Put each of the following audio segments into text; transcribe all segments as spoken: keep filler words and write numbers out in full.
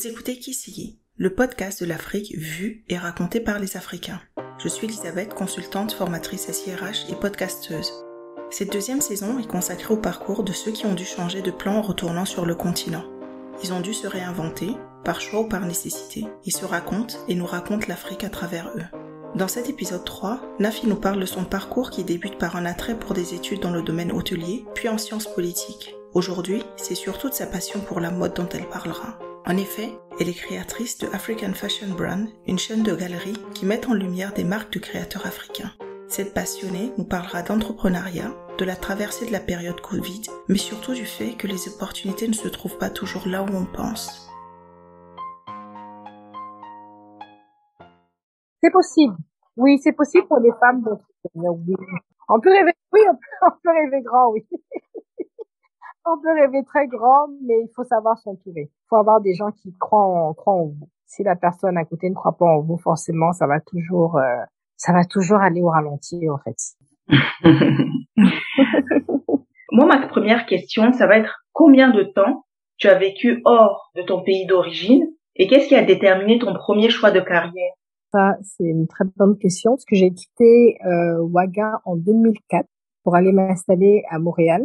Vous écoutez Kissi, le podcast de l'Afrique vu et raconté par les Africains. Je suis Elisabeth, consultante, formatrice S I R H et podcasteuse. Cette deuxième saison est consacrée au parcours de ceux qui ont dû changer de plan en retournant sur le continent. Ils ont dû se réinventer, par choix ou par nécessité. Ils se racontent et nous racontent l'Afrique à travers eux. Dans cet épisode trois, Nafi nous parle de son parcours qui débute par un attrait pour des études dans le domaine hôtelier, puis en sciences politiques. Aujourd'hui, c'est surtout de sa passion pour la mode dont elle parlera. En effet, elle est créatrice de African Fashion Brands, une chaîne de galeries qui met en lumière des marques de créateurs africains. Cette passionnée nous parlera d'entrepreneuriat, de la traversée de la période Covid, mais surtout du fait que les opportunités ne se trouvent pas toujours là où on pense. C'est possible. Oui, c'est possible pour les femmes d'entreprendre. Oui. On peut rêver, oui, on peut, on peut rêver grand, oui. On peut rêver très grand, mais il faut savoir s'entourer. Il faut avoir des gens qui croient en, croient en vous. Si la personne à côté ne croit pas en vous, forcément, ça va toujours, euh, ça va toujours aller au ralenti, en fait. Moi, ma première question, ça va être combien de temps tu as vécu hors de ton pays d'origine et qu'est-ce qui a déterminé ton premier choix de carrière? Ça, c'est une très bonne question parce que j'ai quitté euh, Ouaga en deux mille quatre pour aller m'installer à Montréal.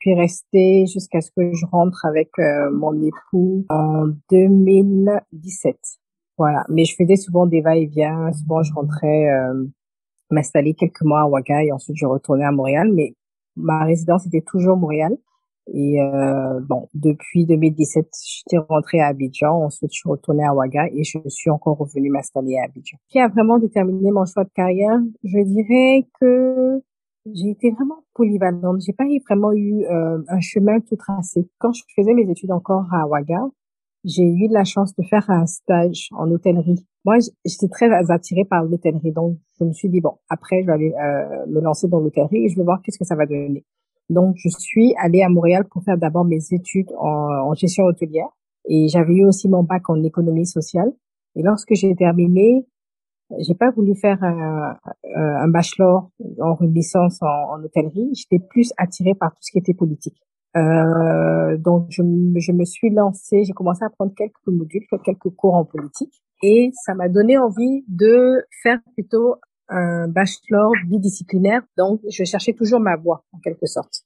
Puis rester jusqu'à ce que je rentre avec euh, mon époux en deux mille dix-sept. Voilà. Mais je faisais souvent des va-et-vient. Souvent, je rentrais euh, m'installer quelques mois à Ouaga et ensuite, je retournais à Montréal. Mais ma résidence était toujours Montréal. Et euh, bon, depuis deux mille dix-sept, j'étais rentrée à Abidjan. Ensuite, je suis retournée à Ouaga et je suis encore revenue m'installer à Abidjan. Ce qui a vraiment déterminé mon choix de carrière, je dirais que... j'ai été vraiment polyvalente. J'ai pas vraiment eu euh, un chemin tout tracé. Quand je faisais mes études encore à Ouaga, j'ai eu de la chance de faire un stage en hôtellerie. Moi, j'étais très attirée par l'hôtellerie, donc je me suis dit bon, après je vais aller euh, me lancer dans l'hôtellerie et je vais voir qu'est-ce que ça va donner. Donc je suis allée à Montréal pour faire d'abord mes études en, en gestion hôtelière et j'avais eu aussi mon bac en économie sociale. Et lorsque j'ai terminé, j'ai pas voulu faire un, un bachelor en une licence en, en hôtellerie. J'étais plus attirée par tout ce qui était politique. Euh, donc, je, je me suis lancée. J'ai commencé à prendre quelques modules, quelques cours en politique. Et ça m'a donné envie de faire plutôt un bachelor bidisciplinaire. Donc, je cherchais toujours ma voie, en quelque sorte.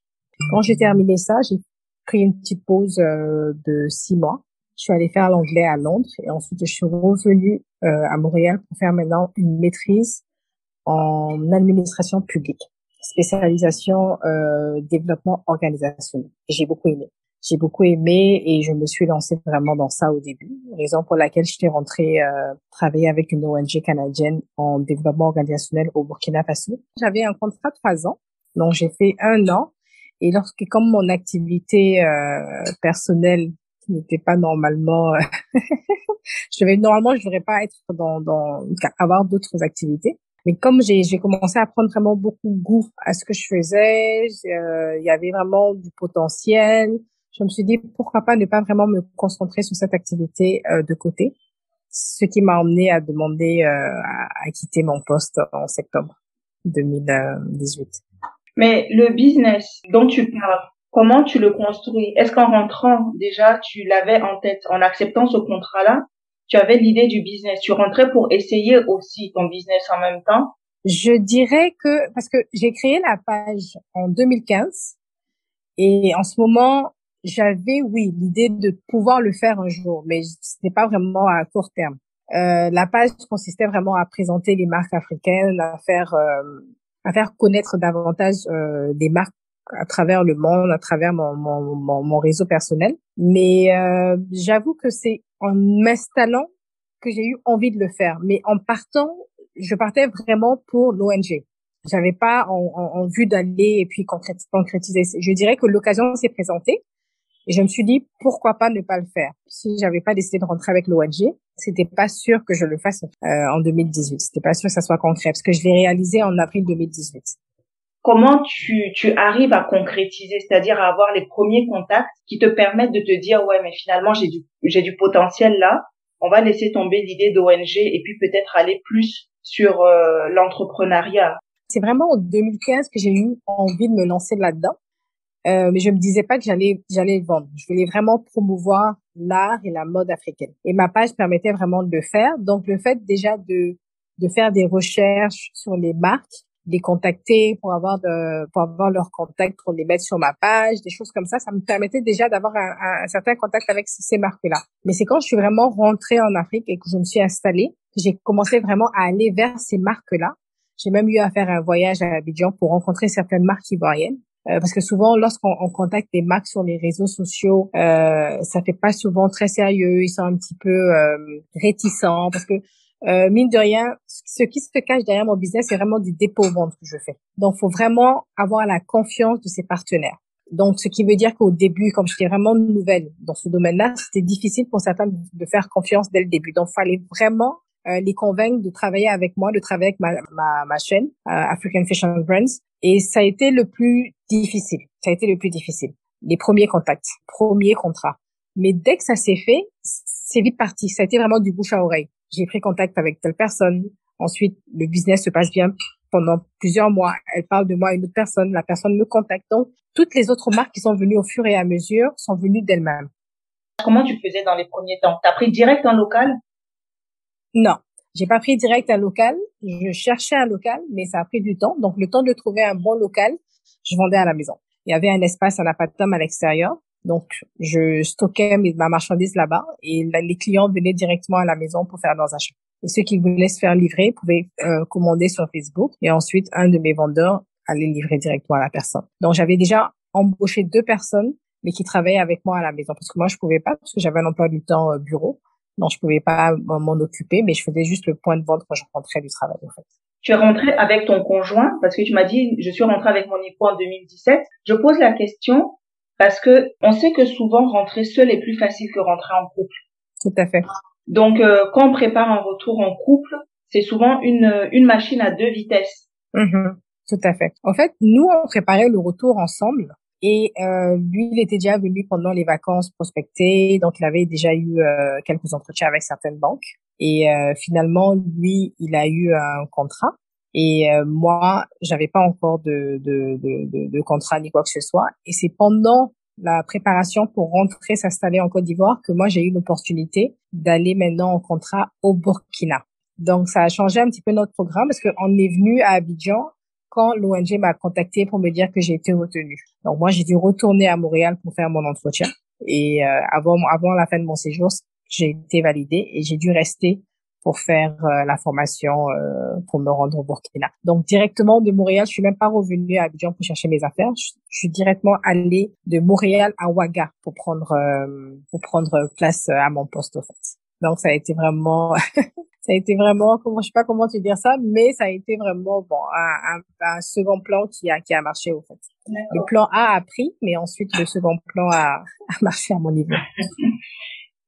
Quand j'ai terminé ça, j'ai pris une petite pause euh, de six mois. Je suis allée faire l'anglais à Londres et ensuite je suis revenue euh, à Montréal pour faire maintenant une maîtrise en administration publique, spécialisation euh, développement organisationnel. J'ai beaucoup aimé. J'ai beaucoup aimé et je me suis lancée vraiment dans ça au début, raison pour laquelle je suis rentrée euh, travailler avec une O N G canadienne en développement organisationnel au Burkina Faso. J'avais un contrat de trois ans, donc j'ai fait un an et lorsque, comme mon activité euh, personnelle n'était pas normalement je devais normalement je devrais pas être dans dans avoir d'autres activités, mais comme j'ai j'ai commencé à prendre vraiment beaucoup de goût à ce que je faisais, euh, il y avait vraiment du potentiel. Je me suis dit pourquoi pas ne pas vraiment me concentrer sur cette activité euh, de côté, ce qui m'a emmené à demander euh, à, à quitter mon poste en septembre deux mille dix-huit. Mais le business dont tu parles, comment tu le construis? Est-ce qu'en rentrant, déjà, tu l'avais en tête? En acceptant ce contrat-là, tu avais l'idée du business. Tu rentrais pour essayer aussi ton business en même temps? Je dirais que, parce que j'ai créé la page en deux mille quinze et en ce moment, j'avais, oui, l'idée de pouvoir le faire un jour, mais c'était pas vraiment à court terme. Euh, la page consistait vraiment à présenter les marques africaines, à faire, euh, à faire connaître davantage euh, des marques à travers le monde, à travers mon, mon, mon, mon réseau personnel. Mais euh, j'avoue que c'est en m'installant que j'ai eu envie de le faire. Mais en partant, je partais vraiment pour l'O N G. J'avais pas en, en, en vue d'aller et puis concrétiser. Je dirais que l'occasion s'est présentée et je me suis dit pourquoi pas ne pas le faire. Si j'avais pas décidé de rentrer avec l'O N G, c'était pas sûr que je le fasse euh, en deux mille dix-huit. C'était pas sûr que ça soit concret parce que je l'ai réalisé en avril deux mille dix-huit. Comment tu, tu arrives à concrétiser, c'est-à-dire à avoir les premiers contacts qui te permettent de te dire « ouais, mais finalement, j'ai du, j'ai du potentiel là, on va laisser tomber l'idée d'O N G et puis peut-être aller plus sur euh, l'entrepreneuriat ». C'est vraiment en deux mille quinze que j'ai eu envie de me lancer là-dedans. Euh, mais je me disais pas que j'allais j'allais le vendre. Je voulais vraiment promouvoir l'art et la mode africaine. Et ma page permettait vraiment de le faire. Donc, le fait déjà de de faire des recherches sur les marques, les contacter pour avoir de, pour avoir leurs contacts, pour les mettre sur ma page, des choses comme ça, ça me permettait déjà d'avoir un, un, un certain contact avec ces marques-là. Mais c'est quand je suis vraiment rentrée en Afrique et que je me suis installée, que j'ai commencé vraiment à aller vers ces marques-là. J'ai même eu à faire un voyage à Abidjan pour rencontrer certaines marques ivoiriennes. Euh, parce que souvent, lorsqu'on on contacte des marques sur les réseaux sociaux, euh, ça fait pas souvent très sérieux. Ils sont un petit peu euh, réticents parce que euh, mine de rien, ce qui se cache derrière mon business, c'est vraiment du dépôt-vente que je fais. Donc, faut vraiment avoir la confiance de ses partenaires. Donc, ce qui veut dire qu'au début, comme j'étais vraiment nouvelle dans ce domaine-là, c'était difficile pour certains de faire confiance dès le début. Donc, fallait vraiment euh, les convaincre de travailler avec moi, de travailler avec ma ma, ma chaîne euh, African Fashion Brands. Et ça a été le plus difficile. Ça a été le plus difficile. Les premiers contacts, premiers contrats. Mais dès que ça s'est fait, c'est vite parti. Ça a été vraiment du bouche à oreille. J'ai pris contact avec telle personne. Ensuite, le business se passe bien pendant plusieurs mois. Elle parle de moi à une autre personne. La personne me contacte. Donc, toutes les autres marques qui sont venues au fur et à mesure sont venues d'elles-mêmes. Comment tu faisais dans les premiers temps? T'as pris direct un local? Non. J'ai pas pris direct un local. Je cherchais un local, mais ça a pris du temps. Donc, le temps de trouver un bon local, je vendais à la maison. Il y avait un espace, un appartement à l'extérieur. Donc, je stockais ma marchandise là-bas et là, les clients venaient directement à la maison pour faire leurs achats. Et ceux qui voulaient se faire livrer pouvaient euh, commander sur Facebook. Et ensuite, un de mes vendeurs allait livrer directement à la personne. Donc, j'avais déjà embauché deux personnes, mais qui travaillaient avec moi à la maison. Parce que moi, je pouvais pas, parce que j'avais un emploi du temps euh, bureau. Non, je pouvais pas m'en occuper, mais je faisais juste le point de vente quand je rentrais du travail, en fait. Tu es rentrée avec ton conjoint, parce que tu m'as dit, je suis rentrée avec mon époux en deux mille dix-sept. Je pose la question, parce que on sait que souvent, rentrer seule est plus facile que rentrer en couple. Tout à fait. Donc, euh, quand on prépare un retour en couple, c'est souvent une, une machine à deux vitesses. Mmh, tout à fait. En fait, nous, on préparait le retour ensemble. Et euh, lui, il était déjà venu pendant les vacances prospecter, donc il avait déjà eu euh, quelques entretiens avec certaines banques. Et euh, finalement, lui, il a eu un contrat. Et euh, moi, j'avais pas encore de, de de de de contrat ni quoi que ce soit. Et c'est pendant la préparation pour rentrer s'installer en Côte d'Ivoire que moi j'ai eu l'opportunité d'aller maintenant en contrat au Burkina. Donc ça a changé un petit peu notre programme parce qu'on est venu à Abidjan quand l'O N G m'a contactée pour me dire que j'ai été retenue. Donc moi, j'ai dû retourner à Montréal pour faire mon entretien. Et euh, avant, avant la fin de mon séjour, j'ai été validée et j'ai dû rester pour faire euh, la formation euh, pour me rendre au Burkina. Donc directement de Montréal, je suis même pas revenue à Abidjan pour chercher mes affaires. Je, je suis directement allée de Montréal à Ouagadougou pour prendre euh, pour prendre place à mon poste au fait. Donc ça a été vraiment ça a été vraiment comment je sais pas comment te dire ça mais ça a été vraiment bon un, un, un second plan qui a qui a marché au fait. Le plan A a pris mais ensuite le second plan a, a marché à mon niveau.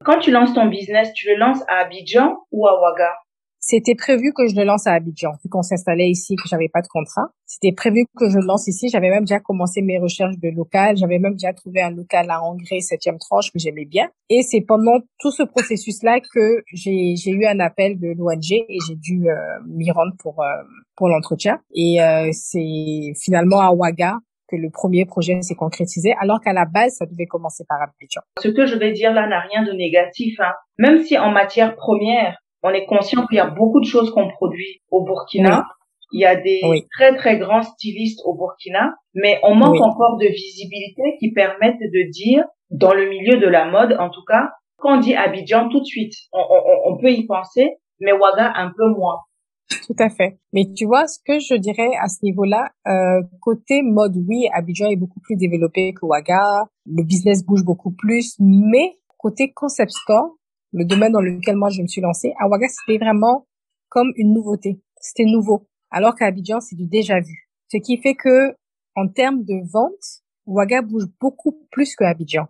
Quand tu lances ton business, tu le lances à Abidjan ou à Ouagadougou? C'était prévu que je le lance à Abidjan vu qu'on s'installait ici que j'avais pas de contrat. C'était prévu que je le lance ici, j'avais même déjà commencé mes recherches de local, j'avais même déjà trouvé un local à Anglais, septième tranche que j'aimais bien et c'est pendant tout ce processus là que j'ai j'ai eu un appel de l'O N G et j'ai dû euh, m'y rendre pour euh, pour l'entretien et euh, c'est finalement à Ouagadougou que le premier projet s'est concrétisé, alors qu'à la base, ça devait commencer par Abidjan. Ce que je vais dire là n'a rien de négatif, hein. Même si en matière première, on est conscient qu'il y a beaucoup de choses qu'on produit au Burkina. Oui. Il y a des oui. très, très grands stylistes au Burkina, mais on manque oui. encore de visibilité qui permettent de dire, dans le milieu de la mode en tout cas, quand on dit Abidjan tout de suite, on, on, on peut y penser, mais Ouagadougou un peu moins. Tout à fait. Mais tu vois, ce que je dirais à ce niveau-là, euh, côté mode, oui, Abidjan est beaucoup plus développé que Ouagadougou, le business bouge beaucoup plus, mais côté concept store, le domaine dans lequel moi je me suis lancée, à Ouagadougou, c'était vraiment comme une nouveauté. C'était nouveau. Alors qu'à Abidjan, c'est du déjà vu. Ce qui fait que, en termes de vente, Ouagadougou bouge beaucoup plus que Abidjan.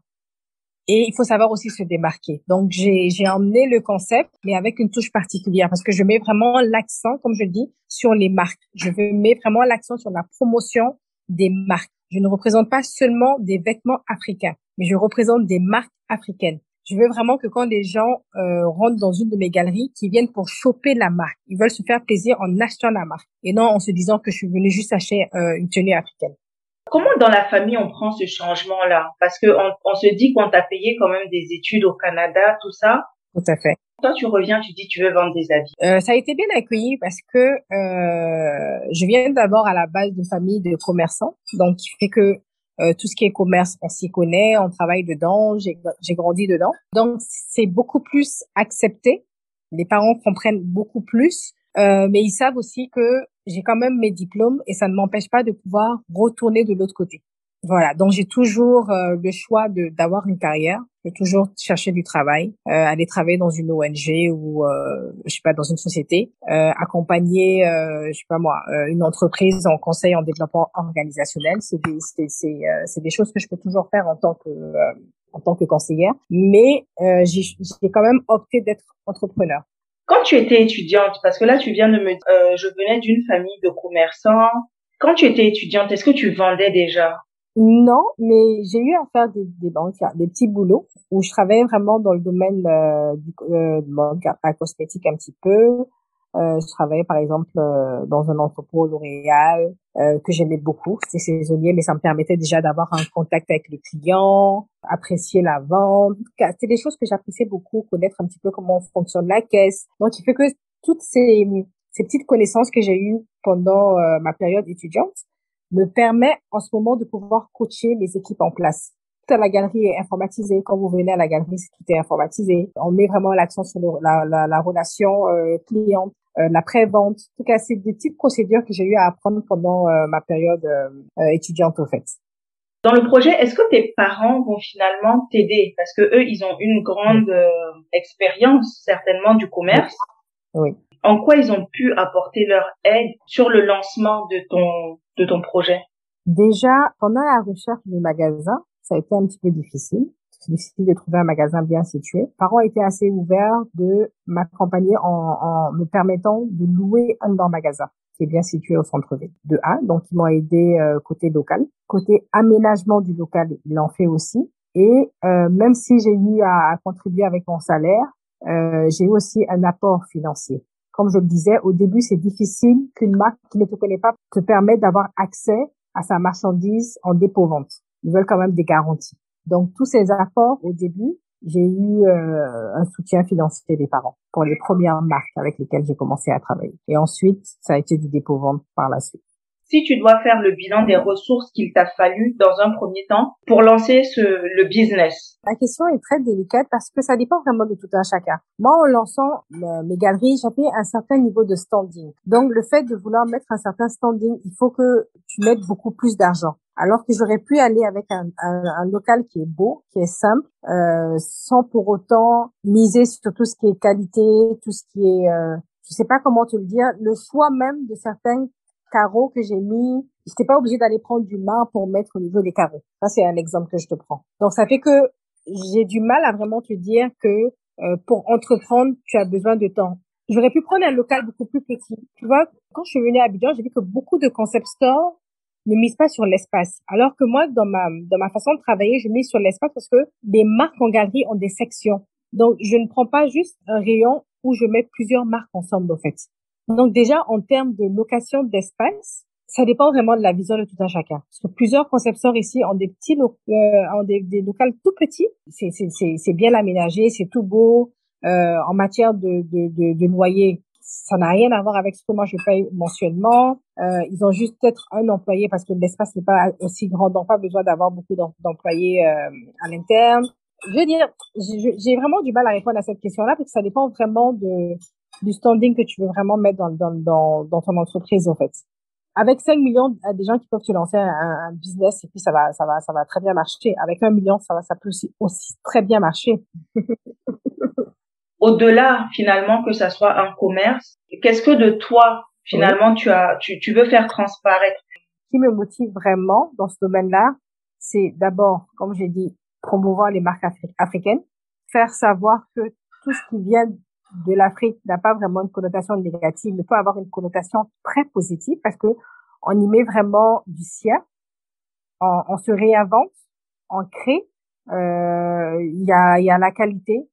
Et il faut savoir aussi se démarquer. Donc, j'ai, j'ai emmené le concept, mais avec une touche particulière, parce que je mets vraiment l'accent, comme je dis, sur les marques. Je mets vraiment l'accent sur la promotion des marques. Je ne représente pas seulement des vêtements africains, mais je représente des marques africaines. Je veux vraiment que quand les gens euh, rentrent dans une de mes galeries, qu'ils viennent pour choper la marque. Ils veulent se faire plaisir en achetant la marque, et non en se disant que je suis venue juste acheter euh, une tenue africaine. Comment dans la famille on prend ce changement-là? Parce que on, on se dit qu'on t'a payé quand même des études au Canada, tout ça. Tout à fait. Toi, tu reviens, tu dis tu veux vendre des habits. Euh, ça a été bien accueilli parce que euh, je viens d'abord à la base d'une famille de commerçants, donc qui fait que euh, tout ce qui est commerce, on s'y connaît, on travaille dedans, j'ai, j'ai grandi dedans. Donc c'est beaucoup plus accepté. Les parents comprennent beaucoup plus, euh, mais ils savent aussi que j'ai quand même mes diplômes et ça ne m'empêche pas de pouvoir retourner de l'autre côté. Voilà, donc j'ai toujours euh, le choix de d'avoir une carrière, de toujours chercher du travail, euh, aller travailler dans une O N G ou euh, je sais pas dans une société, euh, accompagner euh, je sais pas moi euh, une entreprise en conseil en développement organisationnel, c'est des c'est c'est, euh, c'est des choses que je peux toujours faire en tant que euh, en tant que conseillère, mais euh, j'ai j'ai quand même opté d'être entrepreneur. Quand tu étais étudiante, parce que là tu viens de me euh, je venais d'une famille de commerçants. Quand tu étais étudiante, est-ce que tu vendais déjà? Non, mais j'ai eu à faire des, des banques, des petits boulots où je travaillais vraiment dans le domaine euh, du euh, de la cosmétique un petit peu. Euh, je travaillais par exemple euh, dans un entrepôt L'Oréal euh, que j'aimais beaucoup. C'était saisonnier, mais ça me permettait déjà d'avoir un contact avec les clients, apprécier la vente. C'était des choses que j'appréciais beaucoup, connaître un petit peu comment fonctionne la caisse. Donc, il fait que toutes ces, ces petites connaissances que j'ai eues pendant euh, ma période étudiante me permet en ce moment de pouvoir coacher les équipes en place. Toute la galerie est informatisée. Quand vous venez à la galerie, tout est informatisé. On met vraiment l'accent sur le, la, la, la relation euh, client, euh, la pré-vente. En tout cas, c'est des petites procédures que j'ai eu à apprendre pendant euh, ma période euh, étudiante, au fait. Dans le projet, est-ce que tes parents vont finalement t'aider? Parce que eux, ils ont une grande euh, expérience, certainement, du commerce. Oui. En quoi ils ont pu apporter leur aide sur le lancement de ton, de ton projet? Déjà, pendant la recherche du magasin, ça a été un petit peu difficile. C'est difficile de trouver un magasin bien situé. Les parents étaient assez ouverts de m'accompagner en, en me permettant de louer un de leurs magasins qui est bien situé au centre-ville de A. Donc, ils m'ont aidé euh, côté local. Côté aménagement du local, ils l'ont fait aussi. Et euh, même si j'ai eu à, à contribuer avec mon salaire, euh, j'ai eu aussi un apport financier. Comme je le disais, au début, c'est difficile qu'une marque qui ne te connaît pas te permette d'avoir accès à sa marchandise en dépôt-vente. Ils veulent quand même des garanties. Donc, tous ces apports, au début, j'ai eu euh, un soutien financier des parents pour les premières marques avec lesquelles j'ai commencé à travailler. Et ensuite, ça a été du dépôt-vente par la suite. Si tu dois faire le bilan des ressources qu'il t'a fallu dans un premier temps pour lancer ce, le business. La question est très délicate parce que ça dépend vraiment de tout un chacun. Moi, en lançant le, mes galeries, j'avais un certain niveau de standing. Donc, le fait de vouloir mettre un certain standing, il faut que tu mettes beaucoup plus d'argent. Alors que j'aurais pu aller avec un, un, un local qui est beau, qui est simple, euh, sans pour autant miser sur tout ce qui est qualité, tout ce qui est... Euh, je sais pas comment te le dire, le choix même de certains carreaux que j'ai mis, j'étais pas obligée d'aller prendre du marbre pour mettre au niveau des carreaux. Ça, c'est un exemple que je te prends. Donc, ça fait que j'ai du mal à vraiment te dire que euh, pour entreprendre, tu as besoin de temps. J'aurais pu prendre un local beaucoup plus petit. Tu vois, quand je suis venue à Abidjan, j'ai vu que beaucoup de concept stores ne misent pas sur l'espace. Alors que moi, dans ma dans ma façon de travailler, je mise sur l'espace parce que les marques en galerie ont des sections. Donc, je ne prends pas juste un rayon où je mets plusieurs marques ensemble, en fait. Donc déjà, en termes de location d'espace, ça dépend vraiment de la vision de tout un chacun. Parce que plusieurs concepteurs ici ont des petits lo- euh, ont des, des locales tout petits. C'est, c'est, c'est, c'est bien aménagé, c'est tout beau. Euh, en matière de, de, de, de loyer, ça n'a rien à voir avec ce que moi je paye mensuellement. Euh, ils ont juste peut-être un employé parce que l'espace n'est pas aussi grand, donc pas besoin d'avoir beaucoup d'employés euh, à l'interne. Je veux dire, j'ai, j'ai vraiment du mal à répondre à cette question-là parce que ça dépend vraiment de... du standing que tu veux vraiment mettre dans, dans, dans, dans ton entreprise, en fait. Avec cinq millions, il y a des gens qui peuvent te lancer un, un business et puis ça va, ça va, ça va très bien marcher. Avec un million, ça va, ça peut aussi, aussi très bien marcher. Au-delà, finalement, que ça soit un commerce, qu'est-ce que de toi, finalement, oui. tu as, tu, tu veux faire transparaître? Ce qui me motive vraiment dans ce domaine-là, c'est d'abord, comme j'ai dit, promouvoir les marques afri- africaines, faire savoir que tout ce qui vient de l'Afrique n'a pas vraiment une connotation négative, mais peut avoir une connotation très positive parce que on y met vraiment du sien, on, on se réinvente, on crée. Euh, il y a, il y a la qualité,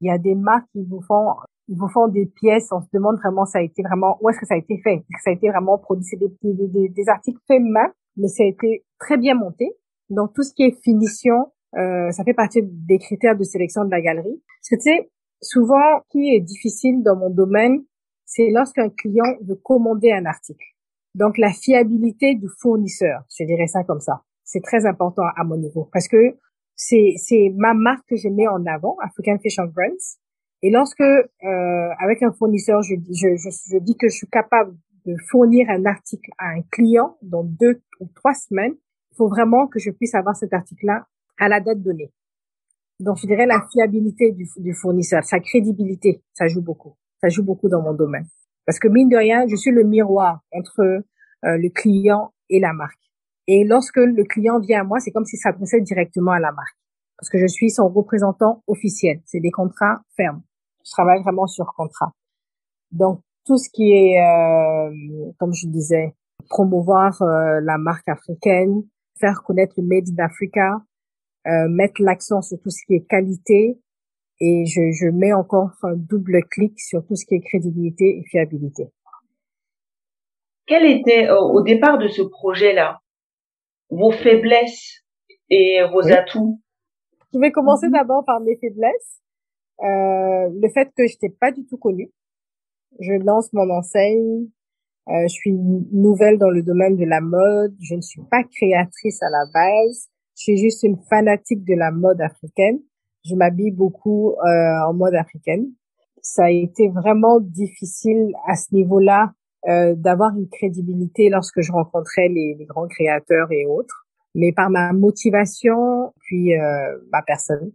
il y a des marques qui vous font, ils vous font des pièces. On se demande vraiment, ça a été vraiment, où est-ce que ça a été fait? Ça a été vraiment produit, c'est des, des, des, des articles faits main mais ça a été très bien monté. Donc, tout ce qui est finition, euh, ça fait partie des critères de sélection de la galerie. Parce que, tu sais, souvent, ce qui est difficile dans mon domaine, c'est lorsqu'un client veut commander un article. Donc, la fiabilité du fournisseur, je dirais ça comme ça, c'est très important à mon niveau. Parce que c'est c'est ma marque que je mets en avant, African Fashion Brands. Et lorsque, euh, avec un fournisseur, je, je, je, je dis que je suis capable de fournir un article à un client dans deux ou trois semaines, il faut vraiment que je puisse avoir cet article-là à la date donnée. Donc, je dirais la fiabilité du, du fournisseur, sa crédibilité, ça joue beaucoup. Ça joue beaucoup dans mon domaine. Parce que mine de rien, je suis le miroir entre euh, le client et la marque. Et lorsque le client vient à moi, c'est comme s'il s'adressait directement à la marque. Parce que je suis son représentant officiel. C'est des contrats fermes. Je travaille vraiment sur contrat. Donc, tout ce qui est, euh, comme je disais, promouvoir euh, la marque africaine, faire connaître le Made in Africa, euh, mettre l'accent sur tout ce qui est qualité. Et je, je mets encore un double clic sur tout ce qui est crédibilité et fiabilité. Quel était, euh, au départ de ce projet-là, vos faiblesses et vos oui. atouts? Je vais commencer d'abord par mes faiblesses. Euh, le fait que je n'étais pas du tout connue. Je lance mon enseigne. Euh, je suis nouvelle dans le domaine de la mode. Je ne suis pas créatrice à la base. Je suis juste une fanatique de la mode africaine. Je m'habille beaucoup euh, en mode africaine. Ça a été vraiment difficile à ce niveau-là euh, d'avoir une crédibilité lorsque je rencontrais les, les grands créateurs et autres. Mais par ma motivation, puis euh, ma personne,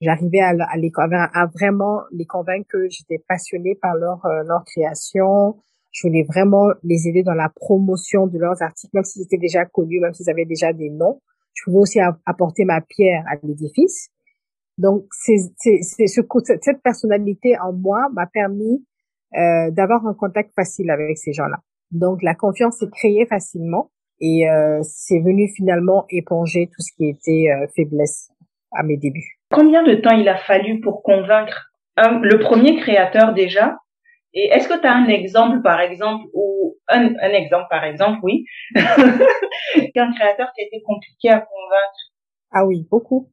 j'arrivais à, à, les, à vraiment les convaincre que j'étais passionnée par leur, euh, leur création. Je voulais vraiment les aider dans la promotion de leurs articles, même s'ils étaient déjà connus, même s'ils avaient déjà des noms. Je pouvais aussi apporter ma pierre à l'édifice. Donc, c'est, c'est, c'est ce, cette personnalité en moi m'a permis euh, d'avoir un contact facile avec ces gens-là. Donc, la confiance s'est créée facilement et euh, c'est venu finalement éponger tout ce qui était euh, faiblesse à mes débuts. Combien de temps il a fallu pour convaincre un, le premier créateur déjà? Et est-ce que tu as un exemple, par exemple, ou un, un exemple, par exemple, oui, qu'un créateur qui a été compliqué à convaincre? Ah oui, beaucoup.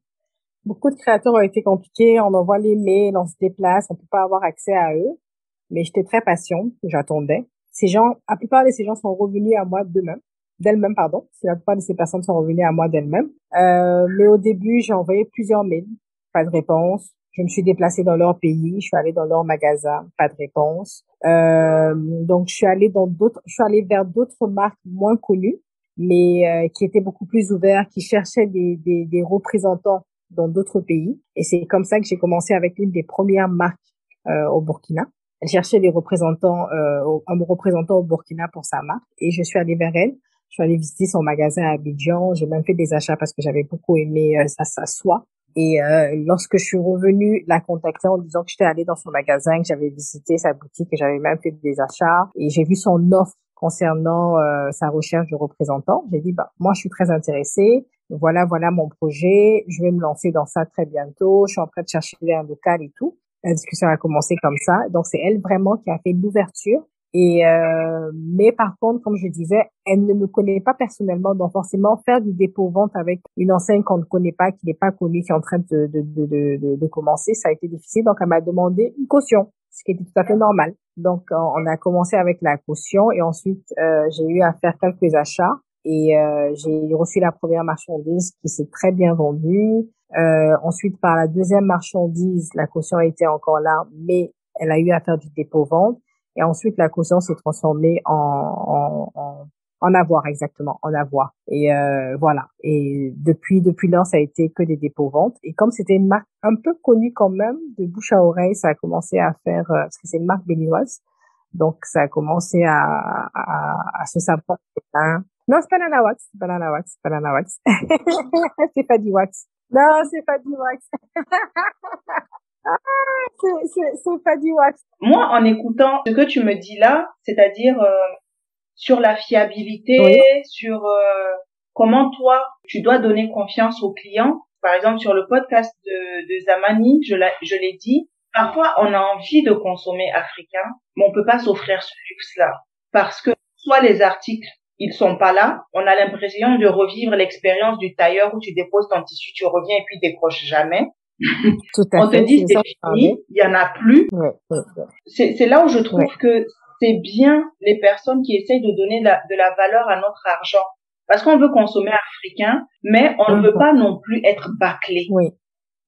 Beaucoup de créateurs ont été compliqués, on envoie les mails, on se déplace, on peut pas avoir accès à eux. Mais j'étais très patiente, j'attendais. Ces gens, la plupart de ces gens sont revenus à moi d'eux-mêmes, d'elles-mêmes, pardon. La plupart de ces personnes sont revenues à moi d'elles-mêmes. Euh, mais au début, j'ai envoyé plusieurs mails, pas de réponse. Je me suis déplacée dans leur pays, je suis allée dans leur magasin, pas de réponse. Euh, donc je suis allée dans d'autres, je suis allée vers d'autres marques moins connues, mais euh, qui étaient beaucoup plus ouvertes, qui cherchaient des, des, des représentants dans d'autres pays. Et c'est comme ça que j'ai commencé avec une des premières marques euh, au Burkina. Elle cherchait des représentants, euh, au, un représentant au Burkina pour sa marque. Et je suis allée vers elle. Je suis allée visiter son magasin à Abidjan. J'ai même fait des achats parce que j'avais beaucoup aimé euh, sa, sa soie. Et euh, lorsque je suis revenue la contacter en disant que j'étais allée dans son magasin, que j'avais visité sa boutique, que j'avais même fait des achats. Et j'ai vu son offre concernant euh, sa recherche de représentant. J'ai dit, bah, moi, je suis très intéressée. Voilà, voilà mon projet. Je vais me lancer dans ça très bientôt. Je suis en train de chercher un local et tout. La discussion a commencé comme ça. Donc, c'est elle vraiment qui a fait l'ouverture. Et, euh, mais par contre, comme je disais, elle ne me connaît pas personnellement. Donc, forcément, faire du dépôt-vente avec une enseigne qu'on ne connaît pas, qui n'est pas connue, qui est en train de, de, de, de, de, de commencer, ça a été difficile. Donc, elle m'a demandé une caution, ce qui était tout à fait normal. Donc, on a commencé avec la caution et ensuite, euh, j'ai eu à faire quelques achats. Et euh, j'ai reçu la première marchandise qui s'est très bien vendue. Euh, ensuite, par la deuxième marchandise, la caution était encore là, mais elle a eu à faire du dépôt-vente. Et ensuite, la caution s'est transformée en, en, en, en avoir, exactement, en avoir. Et euh, voilà. Et depuis, depuis là, ça a été que des dépôts-ventes. Et comme c'était une marque un peu connue quand même, de bouche à oreille, ça a commencé à faire... Euh, parce que c'est une marque béninoise. Donc, ça a commencé à, à, à se savoir. Hein. Non, c'est pas Nanawax, c'est pas Nanawax, c'est pas Nanawax. C'est pas du wax. Non, c'est pas du wax. Ah, c'est, c'est, c'est pas du wax. Moi, en écoutant ce que tu me dis là, c'est-à-dire euh, sur la fiabilité, oui. sur euh, comment toi, tu dois donner confiance aux clients. Par exemple, sur le podcast de, de Zamani, je, la, je l'ai dit, parfois on a envie de consommer africain, mais on peut pas s'offrir ce luxe-là. Parce que soit les articles ils sont pas là, on a l'impression de revivre l'expérience du tailleur où tu déposes ton tissu, tu reviens et puis décroches jamais. Tout à on fait, te dit c'est fini, il y en a plus. Ouais, ouais, ouais. C'est, c'est là où je trouve ouais. que c'est bien les personnes qui essayent de donner la, de la valeur à notre argent. Parce qu'on veut consommer africain, mais on ne veut pas non plus être bâclé. Oui,